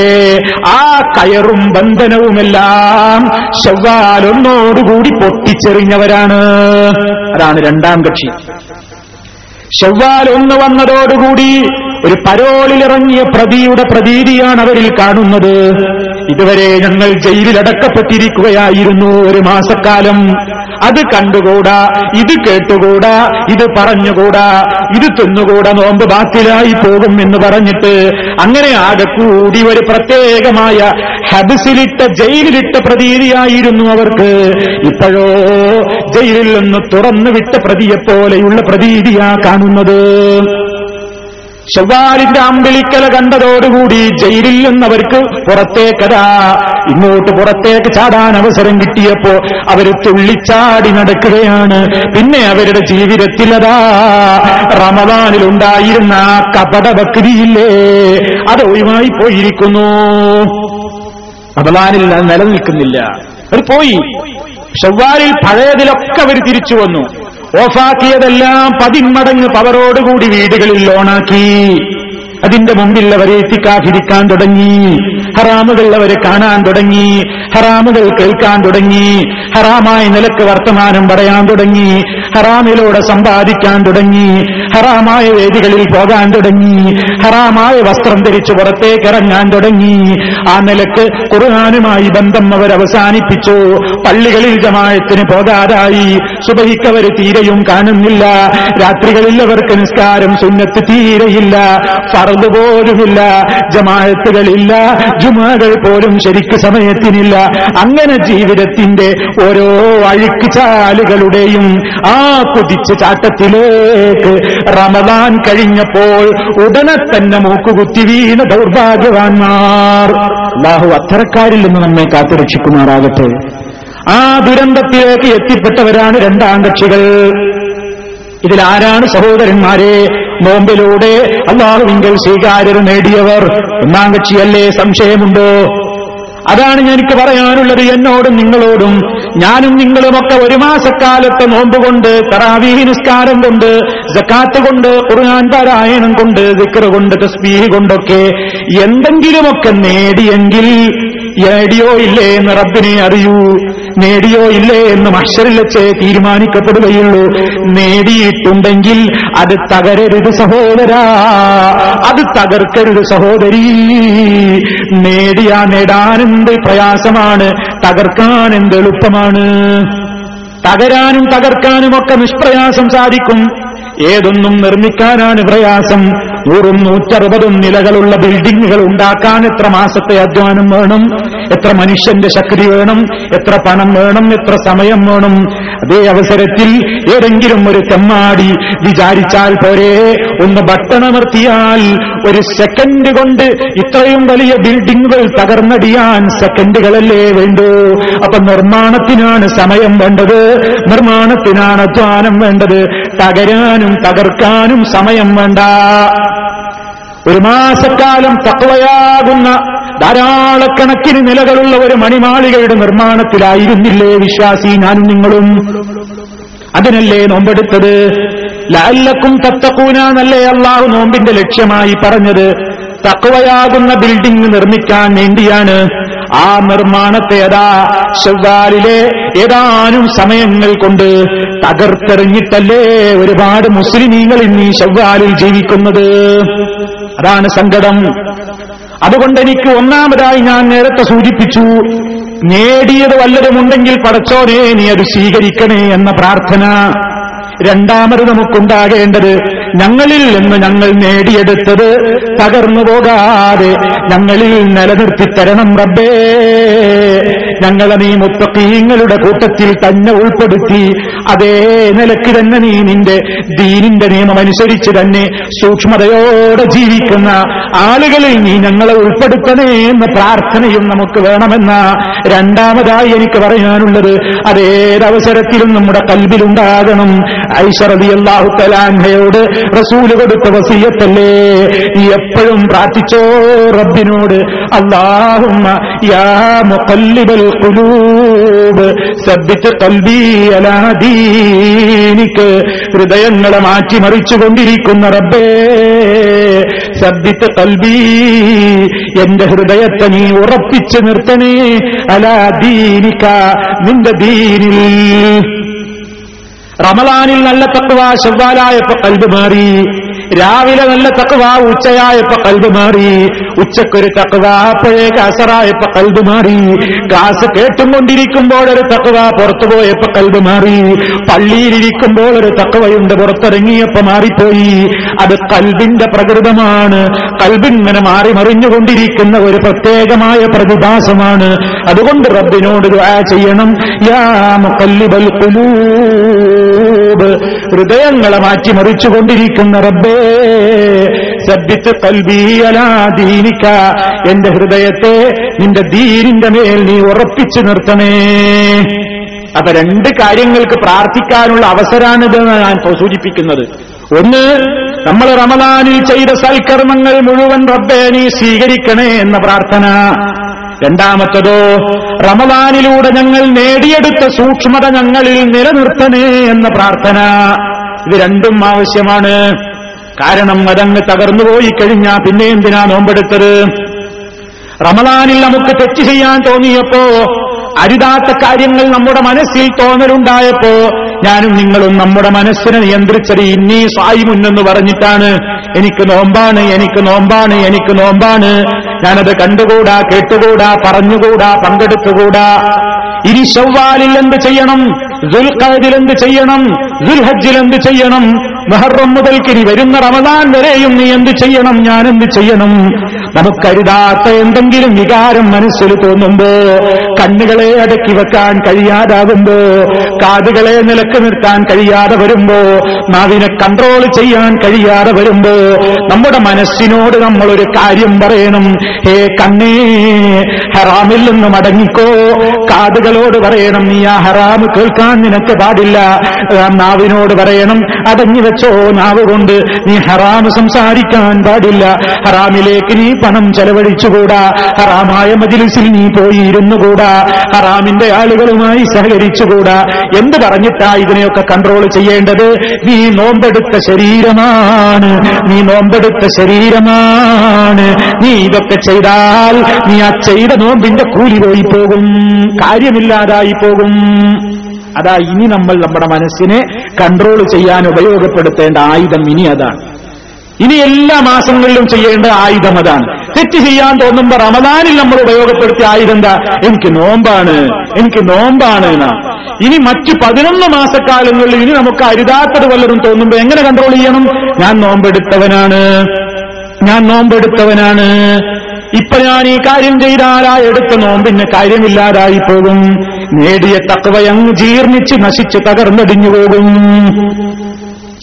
ആ കയറും ബന്ധനവുമെല്ലാം ശവ്വാലൊന്നോടുകൂടി പൊട്ടിച്ചെറിഞ്ഞവരാണ്. അതാണ് രണ്ടാം കക്ഷി. ശവ്വാൽ ഒന്ന് വന്നതോടുകൂടി ഒരു പരോളിലിറങ്ങിയ പ്രതിയുടെ പ്രതീതിയാണ് അവരിൽ കാണുന്നത്. ഇതുവരെ ഞങ്ങൾ ജയിലിലടക്കപ്പെട്ടിരിക്കുകയായിരുന്നു ഒരു മാസക്കാലം, അത് കണ്ടുകൂടാ, ഇത് കേട്ടുകൂടാ, ഇത് പറഞ്ഞുകൂടാ, ഇത് തിന്നുകൂടാ, നോമ്പ് ബാത്തിലായി പോകും എന്ന് പറഞ്ഞിട്ട് അങ്ങനെ ആകെക്കൂടി ഒരു പ്രത്യേകമായ ഹബസിലിട്ട ജയിലിലിട്ട പ്രതീതിയായിരുന്നു അവർക്ക്. ഇപ്പോഴോ ജയിലിൽ നിന്ന് തുറന്നുവിട്ട പ്രതിയെപ്പോലെയുള്ള പ്രതീതിയാ കാണുന്നത്. ശവ്വാലിന്റെ അമ്പിളിക്കല കണ്ടതോടുകൂടി ജയിലിൽ നിന്നവർക്ക് പുറത്തേക്കതാ ഇങ്ങോട്ട് പുറത്തേക്ക് ചാടാൻ അവസരം കിട്ടിയപ്പോ അവര് തുള്ളിച്ചാടി നടക്കുകയാണ്. പിന്നെ അവരുടെ ജീവിതത്തിൽ അതാ റമദാനിലുണ്ടായിരുന്ന കപട ഭക്തിയില്ലേ, അത് ഒഴിവായി പോയിരിക്കുന്നു. റമദാനിൽ നിലനിൽക്കുന്നില്ല, അവർ പോയി. ശവ്വാലിൽ പഴയതിലൊക്കെ അവർ തിരിച്ചു വന്നു. ഓഫാക്കിയതെല്ലാം പതിന്മടങ്ങ് പവറോടുകൂടി വീടുകളിൽ ലോണാക്കി. അതിന്റെ മുമ്പിൽ അവരെ ഇത്തിക്കാഫിരിക്കാൻ തുടങ്ങി, ഹറാമുകൾ അവരെ കാണാൻ തുടങ്ങി, ഹറാമുകൾ കേൾക്കാൻ തുടങ്ങി, ഹറാമായ നിലക്ക് വർത്തമാനം പറയാൻ തുടങ്ങി, ഹറാമിലൂടെ സമ്പാദിക്കാൻ തുടങ്ങി, ഹറാമായ വേദികളിൽ പോകാൻ തുടങ്ങി, ഹറാമായ വസ്ത്രം ധരിച്ച് പുറത്തേക്കിറങ്ങാൻ തുടങ്ങി. ആ നിലക്ക് ഖുർആനുമായി ബന്ധം അവർ അവസാനിപ്പിച്ചു. പള്ളികളിൽ ജമാഅത്തിന് പോകാതായി, സുബഹിക്കവർ തീരെയും കാണുന്നില്ല, രാത്രികളിൽ അവർക്ക് നിസ്കാരം സുന്നത്ത് തീരെയില്ല, ഫർദ് പോലുമില്ല, ജമാഅത്തുകളില്ല, ജുമുഅകൾ പോലും ശരിക്ക് സമയത്തിനില്ല. അങ്ങനെ ജീവിതത്തിന്റെ ഓരോ അഴുക്ക് ചാലുകളുടെയും ആ കുതിച്ച ചാട്ടത്തിലേക്ക് റമദാൻ കഴിഞ്ഞപ്പോൾ ഉടനെ തന്നെ മൂക്കുകുത്തി വീണ ദൗർഭാഗ്യവാന്മാർ. അല്ലാഹു അത്തരക്കാരിൽ നിന്ന് നമ്മെ കാത്തുരക്ഷിക്കുമാറാകട്ടെ. ആ ദുരന്തത്തിലേക്ക് എത്തിപ്പെട്ടവരാണ് രണ്ടാം കക്ഷികൾ. ഇതിലാരാണ് സഹോദരന്മാരെ നോമ്പിലൂടെ അല്ലാഹുവിങ്കൽ സ്വീകാര്യത നേടിയവർ? ഒന്നാം കക്ഷിയല്ലേ? സംശയമുണ്ടോ? അതാണ് എനിക്ക് പറയാനുള്ളത്. എന്നോടും നിങ്ങളോടും ഞാനും നിങ്ങളുമൊക്കെ ഒരു മാസക്കാലത്തെ നോമ്പ് കൊണ്ട്, തറാവീഹ് നിസ്കാരം കൊണ്ട്, സക്കാത്ത് കൊണ്ട്, ഖുർആൻ പാരായണം കൊണ്ട്, ദിക്റ് കൊണ്ട്, തസ്ബീഹ് കൊണ്ടൊക്കെ എന്തെങ്കിലുമൊക്കെ നേടിയെങ്കിൽ നേടിയോ ഇല്ലേ എന്ന് റബ്ബിനെ അറിയൂ, നേടിയോ ഇല്ലേ എന്ന് മഹ്ശറിൽ വെച്ച് തീരുമാനിക്കപ്പെടുകയുള്ളൂ. നേടിയിട്ടുണ്ടെങ്കിൽ അത് തകരരുത് സഹോദരാ, അത് തകർക്കരുത് സഹോദരീ. നേടാനെന്ത് പ്രയാസമാണ്, തകർക്കാൻ എന്ത് എളുപ്പമാണ്. തകരാനും തകർക്കാനുമൊക്കെ നിഷ്പ്രയാസം സാധിക്കും. ഏതൊന്നും നിർമ്മിക്കാനാണ് പ്രയാസം. 100-160 നിലകളുള്ള ബിൽഡിങ്ങുകൾ ഉണ്ടാക്കാൻ എത്ര മാസത്തെ അധ്വാനം വേണം, എത്ര മനുഷ്യന്റെ ശക്തി വേണം, എത്ര പണം വേണം, എത്ര സമയം വേണം. അതേ അവസരത്തിൽ ഏതെങ്കിലും ഒരു തെമ്മാടി വിചാരിച്ചാൽ പോരെ, ഒന്ന് ബട്ടണമർത്തിയാൽ ഒരു സെക്കൻഡ് കൊണ്ട് ഇത്രയും വലിയ ബിൽഡിങ്ങുകൾ തകർന്നടിയാൻ സെക്കൻഡുകളല്ലേ വേണ്ടൂ. അപ്പൊ നിർമ്മാണത്തിനാണ് സമയം വേണ്ടത്, നിർമ്മാണത്തിനാണ് അധ്വാനം വേണ്ടത്, തകരാനും തകർക്കാനും സമയം വേണ്ട. ഒരു മാസക്കാലം തഖ്വയാകുന്ന ധാരാളക്കണക്കിന് നിലകളുള്ള ഒരു മണിമാളികയുടെ നിർമ്മാണത്തിലായിരുന്നില്ലേ വിശ്വാസി ഞാനും നിങ്ങളും? അതിനല്ലേ നോമ്പെടുത്തത്? ലഅല്ലക്കും തത്തഖൂന എന്നല്ലേ അള്ളാഹു നോമ്പിന്റെ ലക്ഷ്യമായി പറഞ്ഞത്. തഖ്വയാകുന്ന ബിൽഡിംഗ് നിർമ്മിക്കാൻ വേണ്ടിയാണ്. ആ നിർമ്മാണത്തെ ശവ്വാലിലെ ഏതാനും സമയങ്ങൾ കൊണ്ട് തകർത്തെറിഞ്ഞിട്ടല്ലേ ഒരുപാട് മുസ്ലിമീങ്ങൾ ഇന്ന് ഈ ശവ്വാലിൽ ജീവിക്കുന്നത്. അതാണ് സങ്കടം. അതുകൊണ്ട് എനിക്ക് ഒന്നാമതായി ഞാൻ നേരത്തെ സൂചിപ്പിച്ചു, നേടിയത് വല്ലതുമുണ്ടെങ്കിൽ പടച്ചോനെ നീ അത് സ്വീകരിക്കണേ എന്ന പ്രാർത്ഥന. രണ്ടാമത് നമുക്കുണ്ടാകേണ്ടത്, ഞങ്ങളിൽ നിന്ന് ഞങ്ങൾ നേടിയെടുത്തത് തകർന്നു പോകാതെ ഞങ്ങളിൽ നിലനിർത്തിത്തരണം റബ്ബേ, ഞങ്ങളെ നീ മുത്തഖീങ്ങളുടെ കൂട്ടത്തിൽ തന്നെ ഉൾപ്പെടുത്തി അതേ നിലയ്ക്ക് തന്നെ നീ നിന്റെ ദീനിന്റെ നിയമമനുസരിച്ച് തന്നെ സൂക്ഷ്മതയോടെ ജീവിക്കുന്ന ആളുകളിൽ നീ ഞങ്ങളെ ഉൾപ്പെടുത്തണേ എന്ന പ്രാർത്ഥനയും നമുക്ക് വേണമെന്ന രണ്ടാമതായി എനിക്ക് പറയാനുള്ളത് അതേതവസരത്തിലും നമ്മുടെ കൽബിലുണ്ടാകണം. ആയിഷ റളിയല്ലാഹു തആലാ അൻഹയോട് റസൂൽ കൊടുത്ത വസിയത്തല്ലേ നീ എപ്പോഴും പ്രാർത്ഥിച്ചോ റബ്ബിനോട്, അല്ലാഹുമ്മ യാ മുഖല്ലിബൽ ഖുലൂബ് സബ്ബിത് ഖൽബി അലാ ദീനിക, ഹൃദയങ്ങളെ മാറ്റിമറിച്ചുകൊണ്ടിരിക്കുന്ന റബ്ബേ സബ്ബിത് ഖൽബി, എന്റെ ഹൃദയത്തെ നീ ഉറപ്പിച്ചു നിർത്തണേ അലാ ദീനിക, നിന്റെ ദീനിൽ. റമളാനിൽ നല്ല തഖ്വ, ശവ്വാലായപ്പോ കൽബ് മാറി, രാവിലെ നല്ല തഖ്വ, ഉച്ചയായപ്പോ കൽബ് മാറി, ഉച്ചക്കൊരു തഖ്വ, അപ്പോഴേക്ക് അസറായപ്പോ കൽബ് മാറി, ക്ലാസ് കേട്ടുകൊണ്ടിരിക്കുമ്പോൾ ഒരു തഖ്വ, പുറത്തുപോയപ്പോ കൽബ് മാറി, പള്ളിയിലിരിക്കുമ്പോൾ ഒരു തഖ്വയുണ്ട് പുറത്തിറങ്ങിയപ്പോ മാറിപ്പോയി. അത് കൽബിന്റെ പ്രകൃതമാണ്. കൽബിങ്ങനെ മാറി മറിഞ്ഞുകൊണ്ടിരിക്കുന്ന ഒരു പ്രത്യേകമായ പ്രതിഭാസമാണ്. അതുകൊണ്ട് റബ്ബിനോട് ദുആ ചെയ്യണം, യാ മുഖല്ലിബൽ ഖുലൂബ്, ഹൃദയങ്ങളെ മാറ്റിമറിച്ചുകൊണ്ടിരിക്കുന്ന റബ്ബേ സബ്ബിത് ഖൽബി അലാ ദീനിക, എന്റെ ഹൃദയത്തെ നിന്റെ ദീനിന്റെ മേൽ നീ ഉറപ്പിച്ചു നിർത്തണേ. അപ്പൊ രണ്ട് കാര്യങ്ങൾക്ക് പ്രാർത്ഥിക്കാനുള്ള അവസരമാണിതെന്ന് ഞാൻ സൂചിപ്പിക്കുന്നത്. ഒന്ന്, നമ്മൾ റമളാനിൽ ചെയ്ത സൽക്കർമ്മങ്ങൾ മുഴുവൻ റബ്ബേ നീ സ്വീകരിക്കണേ എന്ന പ്രാർത്ഥന. രണ്ടാമത്തതോ, റമളാനിലൂടെ ഞങ്ങൾ നേടിയെടുത്ത സൂക്ഷ്മത ഞങ്ങളിൽ നിലനിർത്തണേ എന്ന പ്രാർത്ഥന. ഇത് രണ്ടും ആവശ്യമാണ്. കാരണം അതങ്ങ് തകർന്നുപോയി കഴിഞ്ഞാൽ പിന്നെ എന്തിനാ നോമ്പെടുത്തത്? റമളാനിൽ നമുക്ക് തെറ്റ് ചെയ്യാൻ തോന്നിയപ്പോ, അരുതാത്ത കാര്യങ്ങൾ നമ്മുടെ മനസ്സിൽ തോന്നലുണ്ടായപ്പോ ഞാനും നിങ്ങളും നമ്മുടെ മനസ്സിനെ നിയന്ത്രിച്ചത് ഇന്നീ സായിമുന്നെന്ന് പറഞ്ഞിട്ടാണ്. എനിക്ക് നോമ്പാണ്, എനിക്ക് നോമ്പാണ്, എനിക്ക് നോമ്പാണ്, ഞാനത് കണ്ടുകൂടാ, കേട്ടുകൂടാ, പറഞ്ഞുകൂടാ, പങ്കെടുത്തുകൂടാ. ഇനി ശവ്വാലിൽ എന്ത് ചെയ്യണം, ദുൽഖഅദിൽ എന്ത് ചെയ്യണം, ദുൽഹജ്ജിൽ എന്ത് ചെയ്യണം, മുഹറം മുതൽക്കിനി വരുന്ന റമദാൻ വരെയും നീ എന്ത് ചെയ്യണം, ഞാൻ എന്ത് ചെയ്യണം? നമുക്കരുതാത്ത എന്തെങ്കിലും വികാരം മനസ്സിൽ തോന്നുമ്പോ, കണ്ണുകളെ അടക്കി വെക്കാൻ കഴിയാതാകുമ്പോ, കാതുകളെ നിലക്ക് നിർത്താൻ കഴിയാതെ വരുമ്പോ, നാവിനെ കൺട്രോൾ ചെയ്യാൻ കഴിയാതെ വരുമ്പോ, നമ്മുടെ മനസ്സിനോട് നമ്മളൊരു കാര്യം പറയണം, ഹേ കണ്ണേ ഹറാമിൽ നിന്ന് മടങ്ങിക്കോ. കാതുകളോട് പറയണം, നീ ആ ഹറാമ് കേൾക്കാൻ നിനക്ക് പാടില്ല. നാവിനോട് പറയണം, അടങ്ങി വെച്ചോ നാവ് കൊണ്ട്, നീ ഹറാമ് സംസാരിക്കാൻ പാടില്ല, ഹറാമിലേക്ക് നീ പണം ചെലവഴിച്ചുകൂടാ, ഹറാമായ മജ്‌ലിസിൽ നീ പോയി ഇരുന്നുകൂടാ, ഹറാമിന്റെ ആളുകളുമായി സഹകരിച്ചുകൂടാ. എന്ത് പറഞ്ഞിട്ടാ ഇതിനെയൊക്കെ കൺട്രോൾ ചെയ്യേണ്ടത്? നീ നോമ്പെടുത്ത ശരീരമാണ്, നീ നോമ്പെടുത്ത ശരീരമാണ്, നീ ഇതൊക്കെ ചെയ്താൽ നീ ആ ചെയ്ത നോമ്പിന്റെ കൂലി പോയി പോകും, കാര്യമില്ലാതായി പോകും. അതാ ഇനി നമ്മൾ നമ്മുടെ മനസ്സിനെ കൺട്രോൾ ചെയ്യാൻ ഉപയോഗപ്പെടുത്തേണ്ട ആയുധം ഇനി അതാണ്. ഇനി എല്ലാ മാസങ്ങളിലും ചെയ്യേണ്ട ആയുധം അതാണ്. തെറ്റ് ചെയ്യാൻ തോന്നുമ്പോ റമദാനിൽ നമ്മൾ ഉപയോഗപ്പെടുത്തിയ ആയുധം എന്താ? എനിക്ക് നോമ്പാണ്, എനിക്ക് നോമ്പാണ്. ഇനി മറ്റ് 11 മാസക്കാലങ്ങളിൽ ഇനി നമുക്ക് അരുതാത്തത് വല്ലതും തോന്നുമ്പോ എങ്ങനെ കൺട്രോൾ ചെയ്യണം? ഞാൻ നോമ്പെടുത്തവനാണ്, ഞാൻ നോമ്പെടുത്തവനാണ്, ഇപ്പൊ ഞാൻ ഈ കാര്യം ചെയ്താൽ ആ എടുത്ത നോമ്പിന് കാര്യമില്ലാതായി പോകും, നേടിയ തഖ്വയങ്ങ് ജീർണിച്ച് നശിച്ച് തകർന്നടിഞ്ഞു പോകും.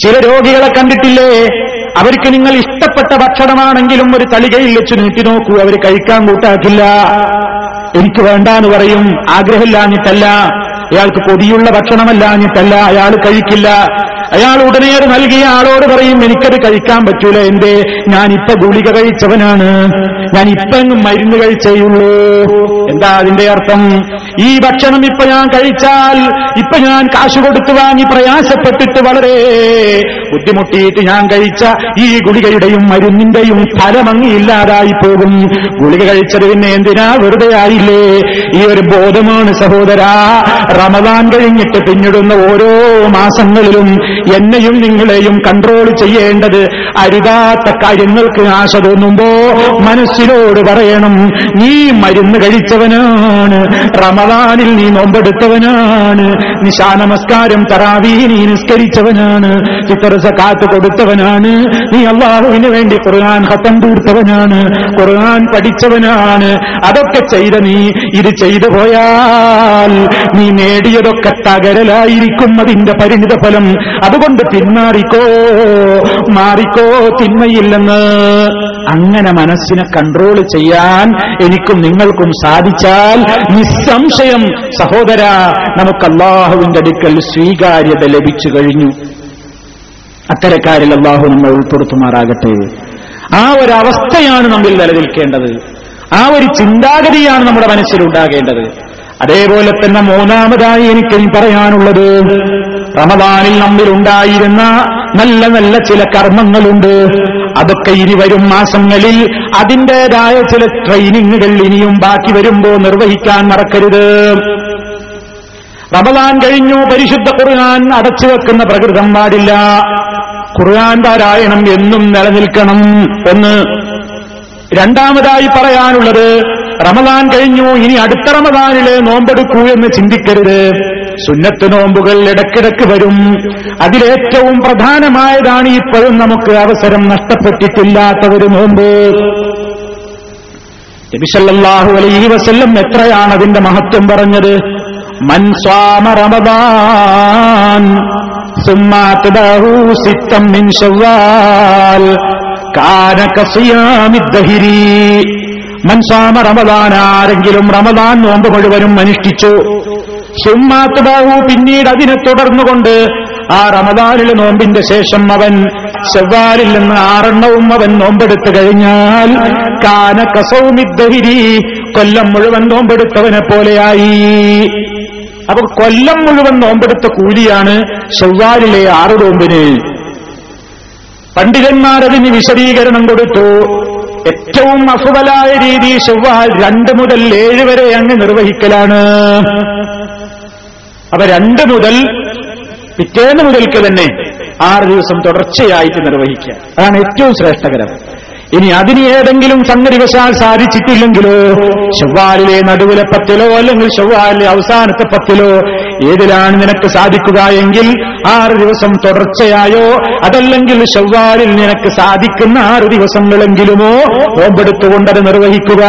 ചില രോഗികളെ കണ്ടിട്ടില്ലേ, അവർക്ക് നിങ്ങൾ ഇഷ്ടപ്പെട്ട ഭക്ഷണമാണെങ്കിലും ഒരു തളികയിൽ വെച്ച് നീട്ടി നോക്കൂ, അവർ കഴിക്കാൻ കൂട്ടാക്കില്ല. എനിക്ക് വേണ്ടാന്ന് പറയും, ആഗ്രഹമില്ലാഞ്ഞിട്ടല്ല, അയാൾക്ക് കൊതിയുള്ള ഭക്ഷണമല്ലാഞ്ഞിട്ടല്ല, അയാൾ കഴിക്കില്ല. അയാൾ ഉടനെ അത് നൽകിയ ആളോട് പറയും, എനിക്കത് കഴിക്കാൻ പറ്റൂല, എന്തേ? ഞാനിപ്പ ഗുളിക കഴിച്ചവനാണ്, ഞാനിപ്പങ്ങും മരുന്ന് കഴിച്ചേയുള്ളൂ. എന്താ അതിന്റെ അർത്ഥം? ഈ ഭക്ഷണം ഇപ്പൊ ഞാൻ കഴിച്ചാൽ, ഇപ്പൊ ഞാൻ കാശ് കൊടുത്തു വാങ്ങി പ്രയാസപ്പെട്ടിട്ട് വളരെ ബുദ്ധിമുട്ടിയിട്ട് ഞാൻ കഴിച്ച ഈ ഗുളികയുടെയും മരുന്നിന്റെയും ഫലമങ്ങി ഇല്ലാതായി പോകും. ഗുളിക കഴിച്ചത് പിന്നെ എന്തിനാ, വെറുതെ ആയില്ലേ? ഈ ഒരു ബോധമാണ് സഹോദരാ റമദാൻ കഴിഞ്ഞിട്ട് പിന്നിടുന്ന ഓരോ മാസങ്ങളിലും എന്നെയും നിങ്ങളെയും കൺട്രോൾ ചെയ്യേണ്ടത്. അരുതാത്ത കാര്യങ്ങൾക്ക് ആശ തോന്നുമ്പോ മനസ്സിനോട് പറയണം, നീ മരുന്ന് കഴിച്ചവനാണ്, റമദാനിൽ നീ നോമ്പെടുത്തവനാണ്, നിശാ നമസ്കാരം തറാവീഹ് നീ നിസ്കരിച്ചവനാണ്, ഫിത്ർ സകാത്ത് കൊടുത്തവനാണ്, നീ അല്ലാഹുവിന് വേണ്ടി ഖുർആൻ ഖതം തീർത്തവനാണ്, ഖുർആൻ പഠിച്ചവനാണ്. അതൊക്കെ ചെയ്ത നീ ഇത് ചെയ്തു പോയാൽ നീ നേടിയതൊക്കെ തകരലായിരിക്കും അതിന്റെ പരിണിത ഫലം. അതുകൊണ്ട് പിന്മാറിക്കോ, മാറിക്കോ, തിന്മയില്ലെന്ന് അങ്ങനെ മനസ്സിനെ കൺട്രോൾ ചെയ്യാൻ എനിക്കും നിങ്ങൾക്കും സാധിച്ചാൽ നിസ്സംശയം സഹോദരാ നമുക്ക് അല്ലാഹുവിന്റെ അടുക്കൽ സ്വീകാര്യത ലഭിച്ചു കഴിഞ്ഞു. അത്തരക്കാരിൽ അല്ലാഹു നമ്മെ ഉൾപ്പെടുത്തുമാറാകട്ടെ. ആ ഒരവസ്ഥയാണ് നമ്മിൽ നിലനിൽക്കേണ്ടത്, ആ ഒരു ചിന്താഗതിയാണ് നമ്മുടെ മനസ്സിലുണ്ടാകേണ്ടത്. അതേപോലെ തന്നെ മൂന്നാമതായി എനിക്കിനി പറയാനുള്ളത്, റമദാനിൽ നമ്മിലുണ്ടായിരുന്ന നല്ല നല്ല ചില കർമ്മങ്ങളുണ്ട്. അതൊക്കെ ഇനി വരും മാസങ്ങളിൽ അതിൻ്റെതായ ചില ട്രെയിനിങ്ങുകൾ ഇനിയും ബാക്കി വരുമ്പോ നിർവഹിക്കാൻ മറക്കരുത്. റമദാൻ കഴിഞ്ഞു, പരിശുദ്ധ ഖുർആൻ അടച്ചു വെക്കുന്ന പ്രകൃതം പാടില്ല. ഖുർആൻ പാരായണം എന്നും നിലനിൽക്കണം. ഒന്ന്. രണ്ടാമതായി പറയാനുള്ളത്, റമദാൻ കഴിഞ്ഞു, ഇനി അടുത്ത റമദാനിലെ നോമ്പെടുക്കൂ എന്ന് ചിന്തിക്കരുത്. സുന്നത്ത് നോമ്പുകൾ ഇടക്കിടക്ക് വരും. അതിലേറ്റവും പ്രധാനമായതാണ് ഇപ്പോഴും നമുക്ക് അവസരം നഷ്ടപ്പെട്ടിട്ടില്ലാത്ത ഒരു നോമ്പ്. നബി സല്ലല്ലാഹു അലൈഹി വസല്ലം എത്രയാണ് അതിന്റെ മഹത്വം പറഞ്ഞത്? മൻ സ്വാമ റമദാൻ സുമ്മ അത്ബഅഹു സിത്തൻ മിൻ ശവ്വാൽ കാന കസിയാമി ദഹരി. മൻ സ്വാമ റമദാൻ, ആരെങ്കിലും റമദാൻ നോമ്പ് മുഴുവനും അനുഷ്ഠിച്ചു, സുമ്മാത്ബഅഹു, പിന്നീട് അതിനെ തുടർന്നുകൊണ്ട് ആ റമദാനിലെ നോമ്പിന്റെ ശേഷം അവൻ ശവ്വാലിൽ നിന്ന് 6 എണ്ണവും അവൻ നോമ്പെടുത്തു കഴിഞ്ഞാൽ കാന കസൗമി ദഹരി, കൊല്ലം മുഴുവൻ നോമ്പെടുത്തവനെ പോലെയായി. അപ്പൊ കൊല്ലം മുഴുവൻ നോമ്പെടുത്ത കൂലിയാണ് ശവ്വാലിലെ 6 നോമ്പിന്. പണ്ഡിതന്മാരതിന് വിശദീകരണം കൊടുത്തു. ഏറ്റവും അഫ്വലായ രീതി ശവ്വാൽ 2 മുതൽ 7 വരെ അങ്ങ് നിർവഹിക്കലാണ്. അപ്പൊ 2 മുതൽ പിറ്റേന്ന് മുതൽക്ക് തന്നെ 6 ദിവസം തുടർച്ചയായിട്ട് നിർവഹിക്കുക, അതാണ് ഏറ്റവും ശ്രേഷ്ഠകരം. ഇനി അതിന് ഏതെങ്കിലും സംഗതിവശാൽ സാധിച്ചിട്ടില്ലെങ്കിലോ, ശവ്വാലിലെ നടുവിലെ 10-ലോ അല്ലെങ്കിൽ ശവ്വാലിലെ അവസാനത്തെ 10-ലോ ഏതിലാണ് നിനക്ക് സാധിക്കുക എങ്കിൽ 6 ദിവസം തുടർച്ചയായോ അതല്ലെങ്കിൽ ശവ്വാലിൽ നിനക്ക് സാധിക്കുന്ന 6 ദിവസങ്ങളെങ്കിലുമോ നോമ്പെടുത്തുകൊണ്ടത് നിർവഹിക്കുക.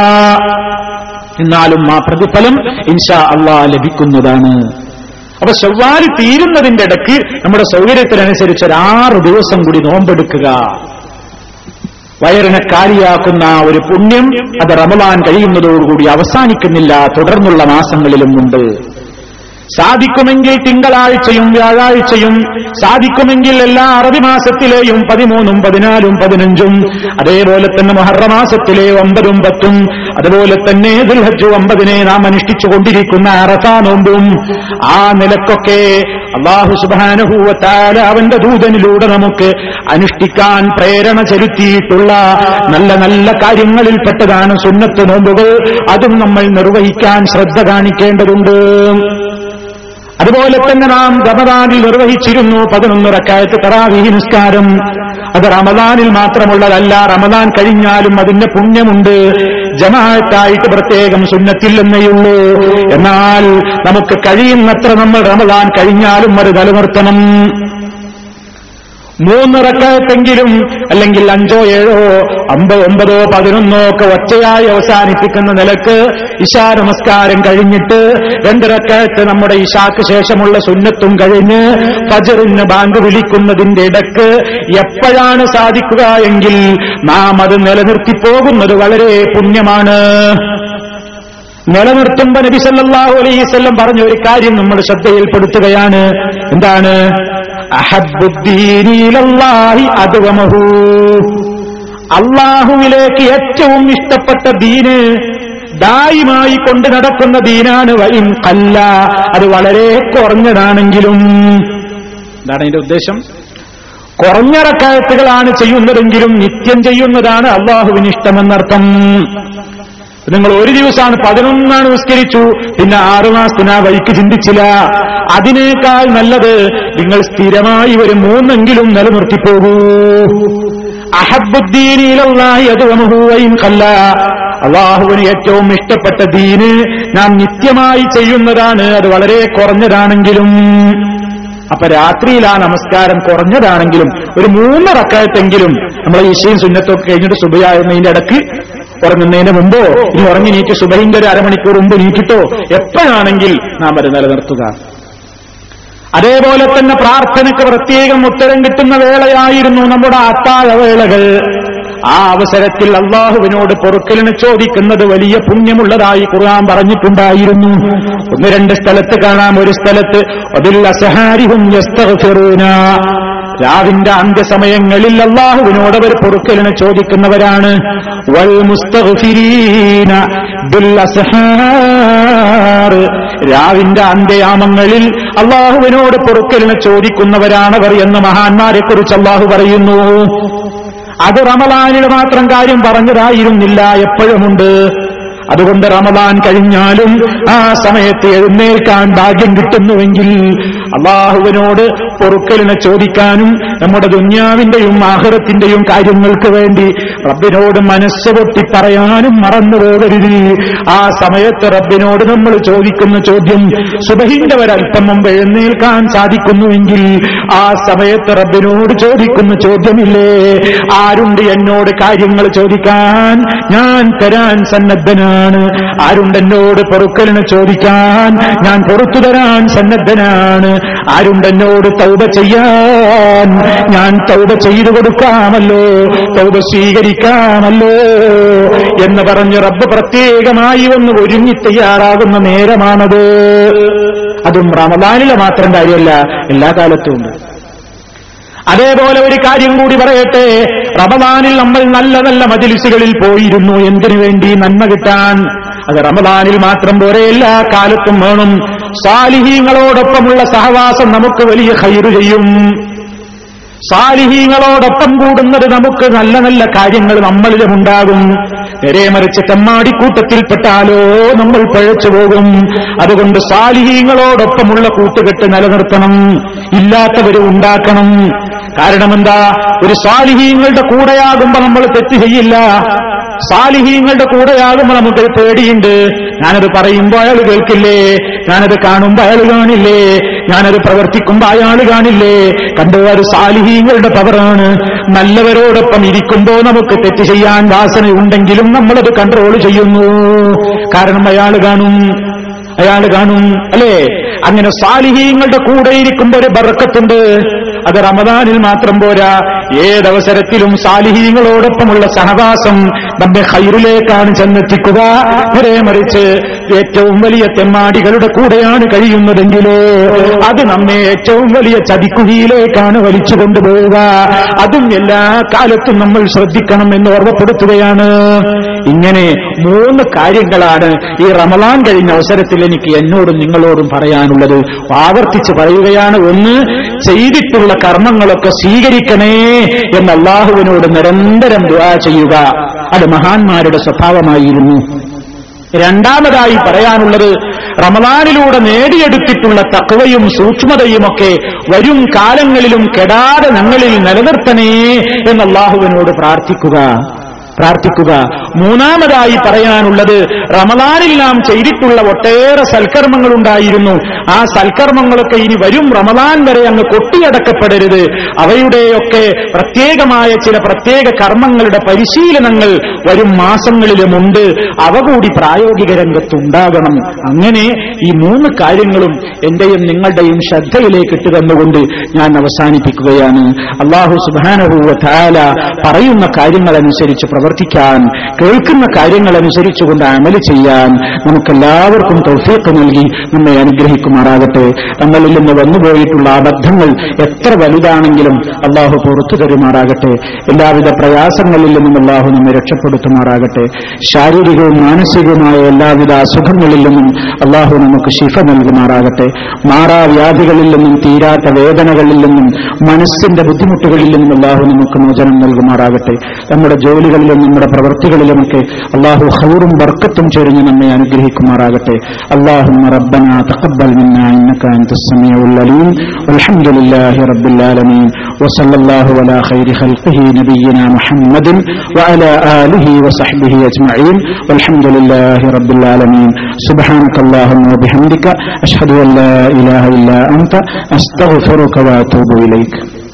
എന്നാലും ആ പ്രതിഫലം ഇൻഷാ അല്ലാഹ് ലഭിക്കുന്നതാണ്. അപ്പൊ ശവ്വാൽ തീരുന്നതിന്റെ ഇടയ്ക്ക് നമ്മുടെ സൗകര്യത്തിനനുസരിച്ച് 6 ദിവസം കൂടി നോമ്പെടുക്കുക. വയറിനെ കാലിയാക്കുന്ന ഒരു പുണ്യം അത് റമദാൻ കഴിയുന്നതോടുകൂടി അവസാനിക്കുന്നില്ല, തുടർന്നുള്ള മാസങ്ങളിലും ഉണ്ട്. സാധിക്കുമെങ്കിൽ തിങ്കളാഴ്ചയും വ്യാഴാഴ്ചയും, സാധിക്കുമെങ്കിൽ എല്ലാ അറബി മാസത്തിലെയും 13, 14, 15, അതേപോലെ തന്നെ മുഹറം മാസത്തിലെ 9, 10, അതുപോലെ തന്നെ ദുൽഹജ്ജ് 9 നാം അനുഷ്ഠിച്ചുകൊണ്ടിരിക്കുന്ന അറഫാ നോമ്പും. ആ നിലക്കൊക്കെ അല്ലാഹു സുബ്ഹാനഹു വ തആല അവന്റെ ദൂതനിലൂടെ നമുക്ക് അനുഷ്ഠിക്കാൻ പ്രേരണ ചെലുത്തിയിട്ടുള്ള നല്ല നല്ല കാര്യങ്ങളിൽപ്പെട്ടതാണ് സുന്നത്ത് നോമ്പുകൾ. അതും നമ്മൾ നിർവഹിക്കാൻ ശ്രദ്ധ കാണിക്കേണ്ടതുണ്ട്. അതുപോലെ തന്നെ നാം റമദാനിൽ നിർവഹിച്ചിരുന്നു 11 റക്അത്ത് തറാവീഹ് നിസ്കാരം. അത് റമദാനിൽ മാത്രമുള്ളതല്ല, റമദാൻ കഴിഞ്ഞാലും അതിന്റെ പുണ്യമുണ്ട്. ജമാഅത്തായിട്ട് പ്രത്യേകം സുന്നത്തില്ലെന്നേയുള്ളൂ. എന്നാൽ നമുക്ക് കഴിയുന്നത്ര നമ്മൾ റമദാൻ കഴിഞ്ഞാലും അത് നിലനിർത്തണം. 3 റക്അത്തെങ്കിലും അല്ലെങ്കിൽ 5, 7, 9, 11 ഒക്കെ ഒറ്റയായി അവസാനിപ്പിക്കുന്ന നിലക്ക് ഇശാ നമസ്കാരം കഴിഞ്ഞിട്ട് 2 റക്അത്ത് നമ്മുടെ ഇശാക്ക് ശേഷമുള്ള സുന്നത്തും കഴിഞ്ഞ് ഫജ്റിന് ബാങ്ക് വിളിക്കുന്നതിന്റെ ഇടക്ക് എപ്പോഴാണ് സാധിക്കുക എങ്കിൽ നാം അത് നിലനിർത്തിപ്പോകുന്നത് വളരെ പുണ്യമാണ്. നിലനിർത്തുമ്പോൾ നബി സല്ലല്ലാഹു അലൈഹി വസല്ലം പറഞ്ഞ ഒരു കാര്യം നമ്മൾ ശ്രദ്ധയിൽപ്പെടുത്തുകയാണ്. എന്താണ്? അള്ളാഹുവിലേക്ക് ഏറ്റവും ഇഷ്ടപ്പെട്ട ദീന് ദായിമായി കൊണ്ട് നടക്കുന്ന ദീനാണ് വൈൻ അല്ല, അത് വളരെ കുറഞ്ഞതാണെങ്കിലും. എന്താണ് അതിന്റെ ഉദ്ദേശം? കുറഞ്ഞ റക്അത്തുകളാണ് ചെയ്യുന്നതെങ്കിലും നിത്യം ചെയ്യുന്നതാണ് അള്ളാഹുവിന് ഇഷ്ടമെന്നർത്ഥം. നിങ്ങൾ ഒരു ദിവസമാണ് 11 നിസ്കരിച്ചു, പിന്നെ 6 മാസത്തിന് ആ വഴിക്ക് ചിന്തിച്ചില്ല. അതിനേക്കാൾ നല്ലത് നിങ്ങൾ സ്ഥിരമായി ഒരു 3 നിലനിർത്തിപ്പോകൂ. അള്ളാഹുവിന് ഏറ്റവും ഇഷ്ടപ്പെട്ട ദീന് നാം നിത്യമായി ചെയ്യുന്നതാണ്, അത് വളരെ കുറഞ്ഞതാണെങ്കിലും. അപ്പൊ രാത്രിയിൽ ആ നമസ്കാരം കുറഞ്ഞതാണെങ്കിലും ഒരു 3 റക്അത്തെങ്കിലും നമ്മൾ ഇശയും സുന്നത്തൊക്കെ കഴിഞ്ഞിട്ട് സുബ്ഹിയാകുന്നതിന്റെ ഇടയ്ക്ക് ഉറങ്ങുന്നതിന് മുമ്പോ ഇനി ഉറങ്ങി നീക്കി സുബ്ഹിന്റെ ഒരു അരമണിക്കൂർ മുമ്പ് നീക്കിട്ടോ എപ്പോഴാണെങ്കിൽ നാം അത് നിലനിർത്തുക. അതേപോലെ തന്നെ പ്രാർത്ഥനയ്ക്ക് പ്രത്യേകം ഉത്തരം കിട്ടുന്ന വേളയായിരുന്നു നമ്മുടെ അത്താഴവേളകൾ. ആ അവസരത്തിൽ അള്ളാഹുവിനോട് പൊറുക്കലിന് ചോദിക്കുന്നത് വലിയ പുണ്യമുള്ളതായി ഖുർആൻ പറഞ്ഞിട്ടുണ്ടായിരുന്നു. 2 സ്ഥലത്ത് കാണാം. ഒരു സ്ഥലത്ത് രാവിന്റെ അന്ത്യസമയങ്ങളിൽ അള്ളാഹുവിനോട് അവർ പൊറുക്കലിന് ചോദിക്കുന്നവരാണ്. വൽ മുസ്തഗ്ഫിരീന ബിൽ അസ്ഹാർ, രാവിന്റെ അന്ത്യയാമങ്ങളിൽ അള്ളാഹുവിനോട് പൊറുക്കലിന് ചോദിക്കുന്നവരാണവർ എന്ന് മഹാന്മാരെ കുറിച്ച് അള്ളാഹു പറയുന്നു. അത് റമളാനിൽ മാത്രം കാര്യം പറഞ്ഞതായിരുന്നില്ല, എപ്പോഴുമുണ്ട്. അതുകൊണ്ട് റമളാൻ കഴിഞ്ഞാലും ആ സമയത്ത് എഴുന്നേൽക്കാൻ ഭാഗ്യം കിട്ടുന്നുവെങ്കിൽ അള്ളാഹുവിനോട് പൊറുക്കലിനെ ചോദിക്കാനും നമ്മുടെ ദുനിയാവിന്റെയും ആഖിറത്തിന്റെയും കാര്യങ്ങൾക്ക് വേണ്ടി റബ്ബിനോട് മനസ്സ് പൊട്ടി പറയാനും മറന്നുപോകരുത്. ആ സമയത്ത് റബ്ബിനോട് നമ്മൾ ചോദിക്കുന്ന ചോദ്യം സുബ്ഹിന്റെ ഒരൽപ്പം മുമ്പ് എഴുന്നേൽക്കാൻ സാധിക്കുന്നുവെങ്കിൽ ആ സമയത്ത് റബ്ബിനോട് ചോദിക്കുന്ന ചോദ്യമില്ലേ, ആരുണ്ട് എന്നോട് കാര്യങ്ങൾ ചോദിക്കാൻ, ഞാൻ തരാൻ സന്നദ്ധനാണ്, ആരുണ്ടെന്നോട് പൊറുക്കലിന് ചോദിക്കാൻ, ഞാൻ പൊറുത്തു തരാൻ സന്നദ്ധനാണ്, ആരുണ്ടെന്നോട് തൗബ ചെയ്യാൻ, ഞാൻ തൗബ ചെയ്തു കൊടുക്കാമല്ലോ, തൗബ സ്വീകരിക്കാമല്ലോ എന്ന് പറഞ്ഞ് റബ്ബ് പ്രത്യേകമായി ഒന്ന് ഒരുങ്ങി തയ്യാറാകുന്ന നേരമാണത്. അതും റമളാനിലെ മാത്രം കാര്യമല്ല, എല്ലാ കാലത്തും ഉണ്ട്. അതേപോലെ ഒരു കാര്യം കൂടി പറയട്ടെ, റമളാനിൽ നമ്മൾ നല്ല നല്ല മജ്‌ലിസുകളിൽ പോയിരുന്നു. എന്തിനു വേണ്ടി? നന്മ കിട്ടാൻ. അത് റമളാനിൽ മാത്രം പോരെ, എല്ലാ കാലത്തും വേണം. സാലിഹീങ്ങളോടൊപ്പമുള്ള സഹവാസം നമുക്ക് വലിയ ഖൈർ ചെയ്യും. സാലിഹീങ്ങളോടൊപ്പം കൂടുന്നത് നമുക്ക് നല്ല നല്ല കാര്യങ്ങൾ നമ്മളിലുമുണ്ടാകും. നേരെ മറിച്ച് ചമ്മാടിക്കൂട്ടത്തിൽപ്പെട്ട ആലോ നമ്മൾ പഴച്ചു പോകും. അതുകൊണ്ട് സാലിഹീങ്ങളോടൊപ്പമുള്ള കൂട്ടുകെട്ട് നിലനിർത്തണം, ഇല്ലാത്തവരെ ഉണ്ടാക്കണം. കാരണം എന്താ, ഒരു സാലിഹീങ്ങളുടെ കൂടെയാകുമ്പോൾ നമ്മൾ തെറ്റ് ചെയ്യില്ല. സാലിഹീങ്ങളുടെ കൂടെയാകുമ്പോൾ നമുക്കൊരു പേടിയുണ്ട്. ഞാനത് പറയുമ്പോൾ അയാൾ കേൾക്കില്ലേ, ഞാനത് കാണുമ്പോൾ അയാൾ കാണില്ലേ, ഞാനത് പ്രവർത്തിക്കുമ്പോൾ അയാൾ കാണില്ലേ. കണ്ടുവാർ സാലിഹീങ്ങളുടെ പവറാണ്. നല്ലവരോടൊപ്പം ഇരിക്കുമ്പോൾ നമുക്ക് തെറ്റ് ചെയ്യാൻ വാസനയുണ്ടെങ്കിലും നമ്മളത് കൺട്രോൾ ചെയ്യുന്നു. കാരണം അയാൾ കാണും അല്ലേ. അങ്ങനെ സാലിഹീങ്ങളുടെ കൂടെ ഇരിക്കുമ്പോൾ ഒരു ബർക്കത്തുണ്ട്. അത് റമദാനിൽ മാത്രം പോരാ, ഏതവസരത്തിലും സാലിഹീങ്ങളോടൊപ്പമുള്ള സഹവാസം നമ്മെ ഖൈറിലേക്കാണ് ചെന്നെത്തിക്കുക. നേരെ മറിച്ച് ഏറ്റവും വലിയ തെമ്മാടികളുടെ കൂടെയാണ് കഴിയുന്നതെങ്കിലോ അത് നമ്മെ ഏറ്റവും വലിയ ചതിക്കുഴിയിലേക്കാണ് വലിച്ചു കൊണ്ടുപോവുക. അതും എല്ലാ കാലത്തും നമ്മൾ ശ്രദ്ധിക്കണം എന്ന് ഓർമ്മപ്പെടുത്തുകയാണ്. ഇങ്ങനെ 3 കാര്യങ്ങളാണ് ഈ റമളാൻ കഴിഞ്ഞ അവസരത്തിൽ എനിക്ക് എന്നോടും നിങ്ങളോടും പറയാനുള്ളത്. ആവർത്തിച്ച് പറയുകയാണ്. 1, ചെയ്തിട്ടുള്ള കർമ്മങ്ങളൊക്കെ സ്വീകരിക്കണേ എന്ന് അല്ലാഹുവിനോട് നിരന്തരം ദുആ ചെയ്യുക. അത് മഹാന്മാരുടെ സ്വഭാവമായിരുന്നു. 2, പറയാനുള്ളത് റമളാനിലൂടെ നേടിയെടുത്തിട്ടുള്ള തഖ്വയും സൂക്ഷ്മതയുമൊക്കെ വരും കാലങ്ങളിലും കെടാതെ ഞങ്ങളിൽ നിലനിർത്തണേ എന്ന് അല്ലാഹുവിനോട് പ്രാർത്ഥിക്കുക. 3, പറയാനുള്ളത് റമളാനിൽ നാം ചെയ്തിട്ടുള്ള ഒട്ടേറെ സൽക്കർമ്മങ്ങളുണ്ടായിരുന്നു. ആ സൽക്കർമ്മങ്ങളൊക്കെ ഇനി വരും റമളാൻ വരെ അങ്ങ് കൊട്ടിയടക്കപ്പെടരുത്. അവയുടെയൊക്കെ പ്രത്യേകമായ ചില പ്രത്യേക കർമ്മങ്ങളുടെ പരിശീലനങ്ങൾ വരും മാസങ്ങളിലുമുണ്ട്. അവ കൂടി പ്രായോഗിക രംഗത്തുണ്ടാകണം. അങ്ങനെ ഈ 3 കാര്യങ്ങളും എന്റെയും നിങ്ങളുടെയും ശ്രദ്ധയിലേക്ക് ഇട്ട് തന്നുകൊണ്ട് ഞാൻ അവസാനിപ്പിക്കുകയാണ്. അല്ലാഹു സുബ്ഹാനഹു വ തആല പറയുന്ന കാര്യങ്ങളനുസരിച്ച് പ്രവർത്തിക്കാൻ, കേൾക്കുന്ന കാര്യങ്ങളനുസരിച്ചുകൊണ്ട് അമല് ചെയ്യാൻ നമുക്കെല്ലാവർക്കും തൗഫീഖ് നൽകി നമ്മെ അനുഗ്രഹിക്കുമാറാകട്ടെ. നമ്മളിൽ നിന്ന് വന്നുപോയിട്ടുള്ള അബദ്ധങ്ങൾ എത്ര വലുതാണെങ്കിലും അള്ളാഹു പുറത്തു തരുമാറാകട്ടെ. എല്ലാവിധ പ്രയാസങ്ങളിൽ നിന്നും അള്ളാഹു നമ്മെ രക്ഷപ്പെടുത്തുമാറാകട്ടെ. ശാരീരികവും മാനസികവുമായ എല്ലാവിധ അസുഖങ്ങളിൽ നിന്നും അള്ളാഹു നമുക്ക് ശിഫ നൽകുമാറാകട്ടെ. മാറാവ്യാധികളിൽ നിന്നും തീരാത്ത വേദനകളിൽ നിന്നും മനസ്സിന്റെ ബുദ്ധിമുട്ടുകളിൽ നിന്നും അള്ളാഹു നമുക്ക് മോചനം നൽകുമാറാകട്ടെ. നമ്മുടെ ജോലികളിലും നമ്മുടെ പ്രവൃത്തികളിലുമൊക്കെ അള്ളാഹു ഖൈറും ബർക്കത്തും ചൊരിഞ്ഞ് നമ്മെ അനുഗ്രഹിക്കുമാറാകട്ടെ. അല്ലാഹുമ്മ റബ്ബനാ തഖബ്ബൽ മിന്നാ ഇന്നക അൻത സമീഉൽ അലീം വൽഹംദുലില്ലാഹി റബ്ബിൽ ആലമീൻ വസല്ലല്ലാഹു അലാ ഖൈരി ഖൽഖിഹി നബിയിനാ മുഹമ്മദിൻ വഅലാ ആലിഹി വസഹ്ബിഹി അജ്മഈൻ വൽഹംദുലില്ലാഹി റബ്ബിൽ ആലമീൻ. സുബ്ഹാനകല്ലാഹുമ്മ വബിഹംദിക അഷ്ഹദു അൻ ലാ ഇലാഹ ഇല്ലാ അൻത അസ്തഗ്ഫിറുക വഅതൂബു ഇലൈക.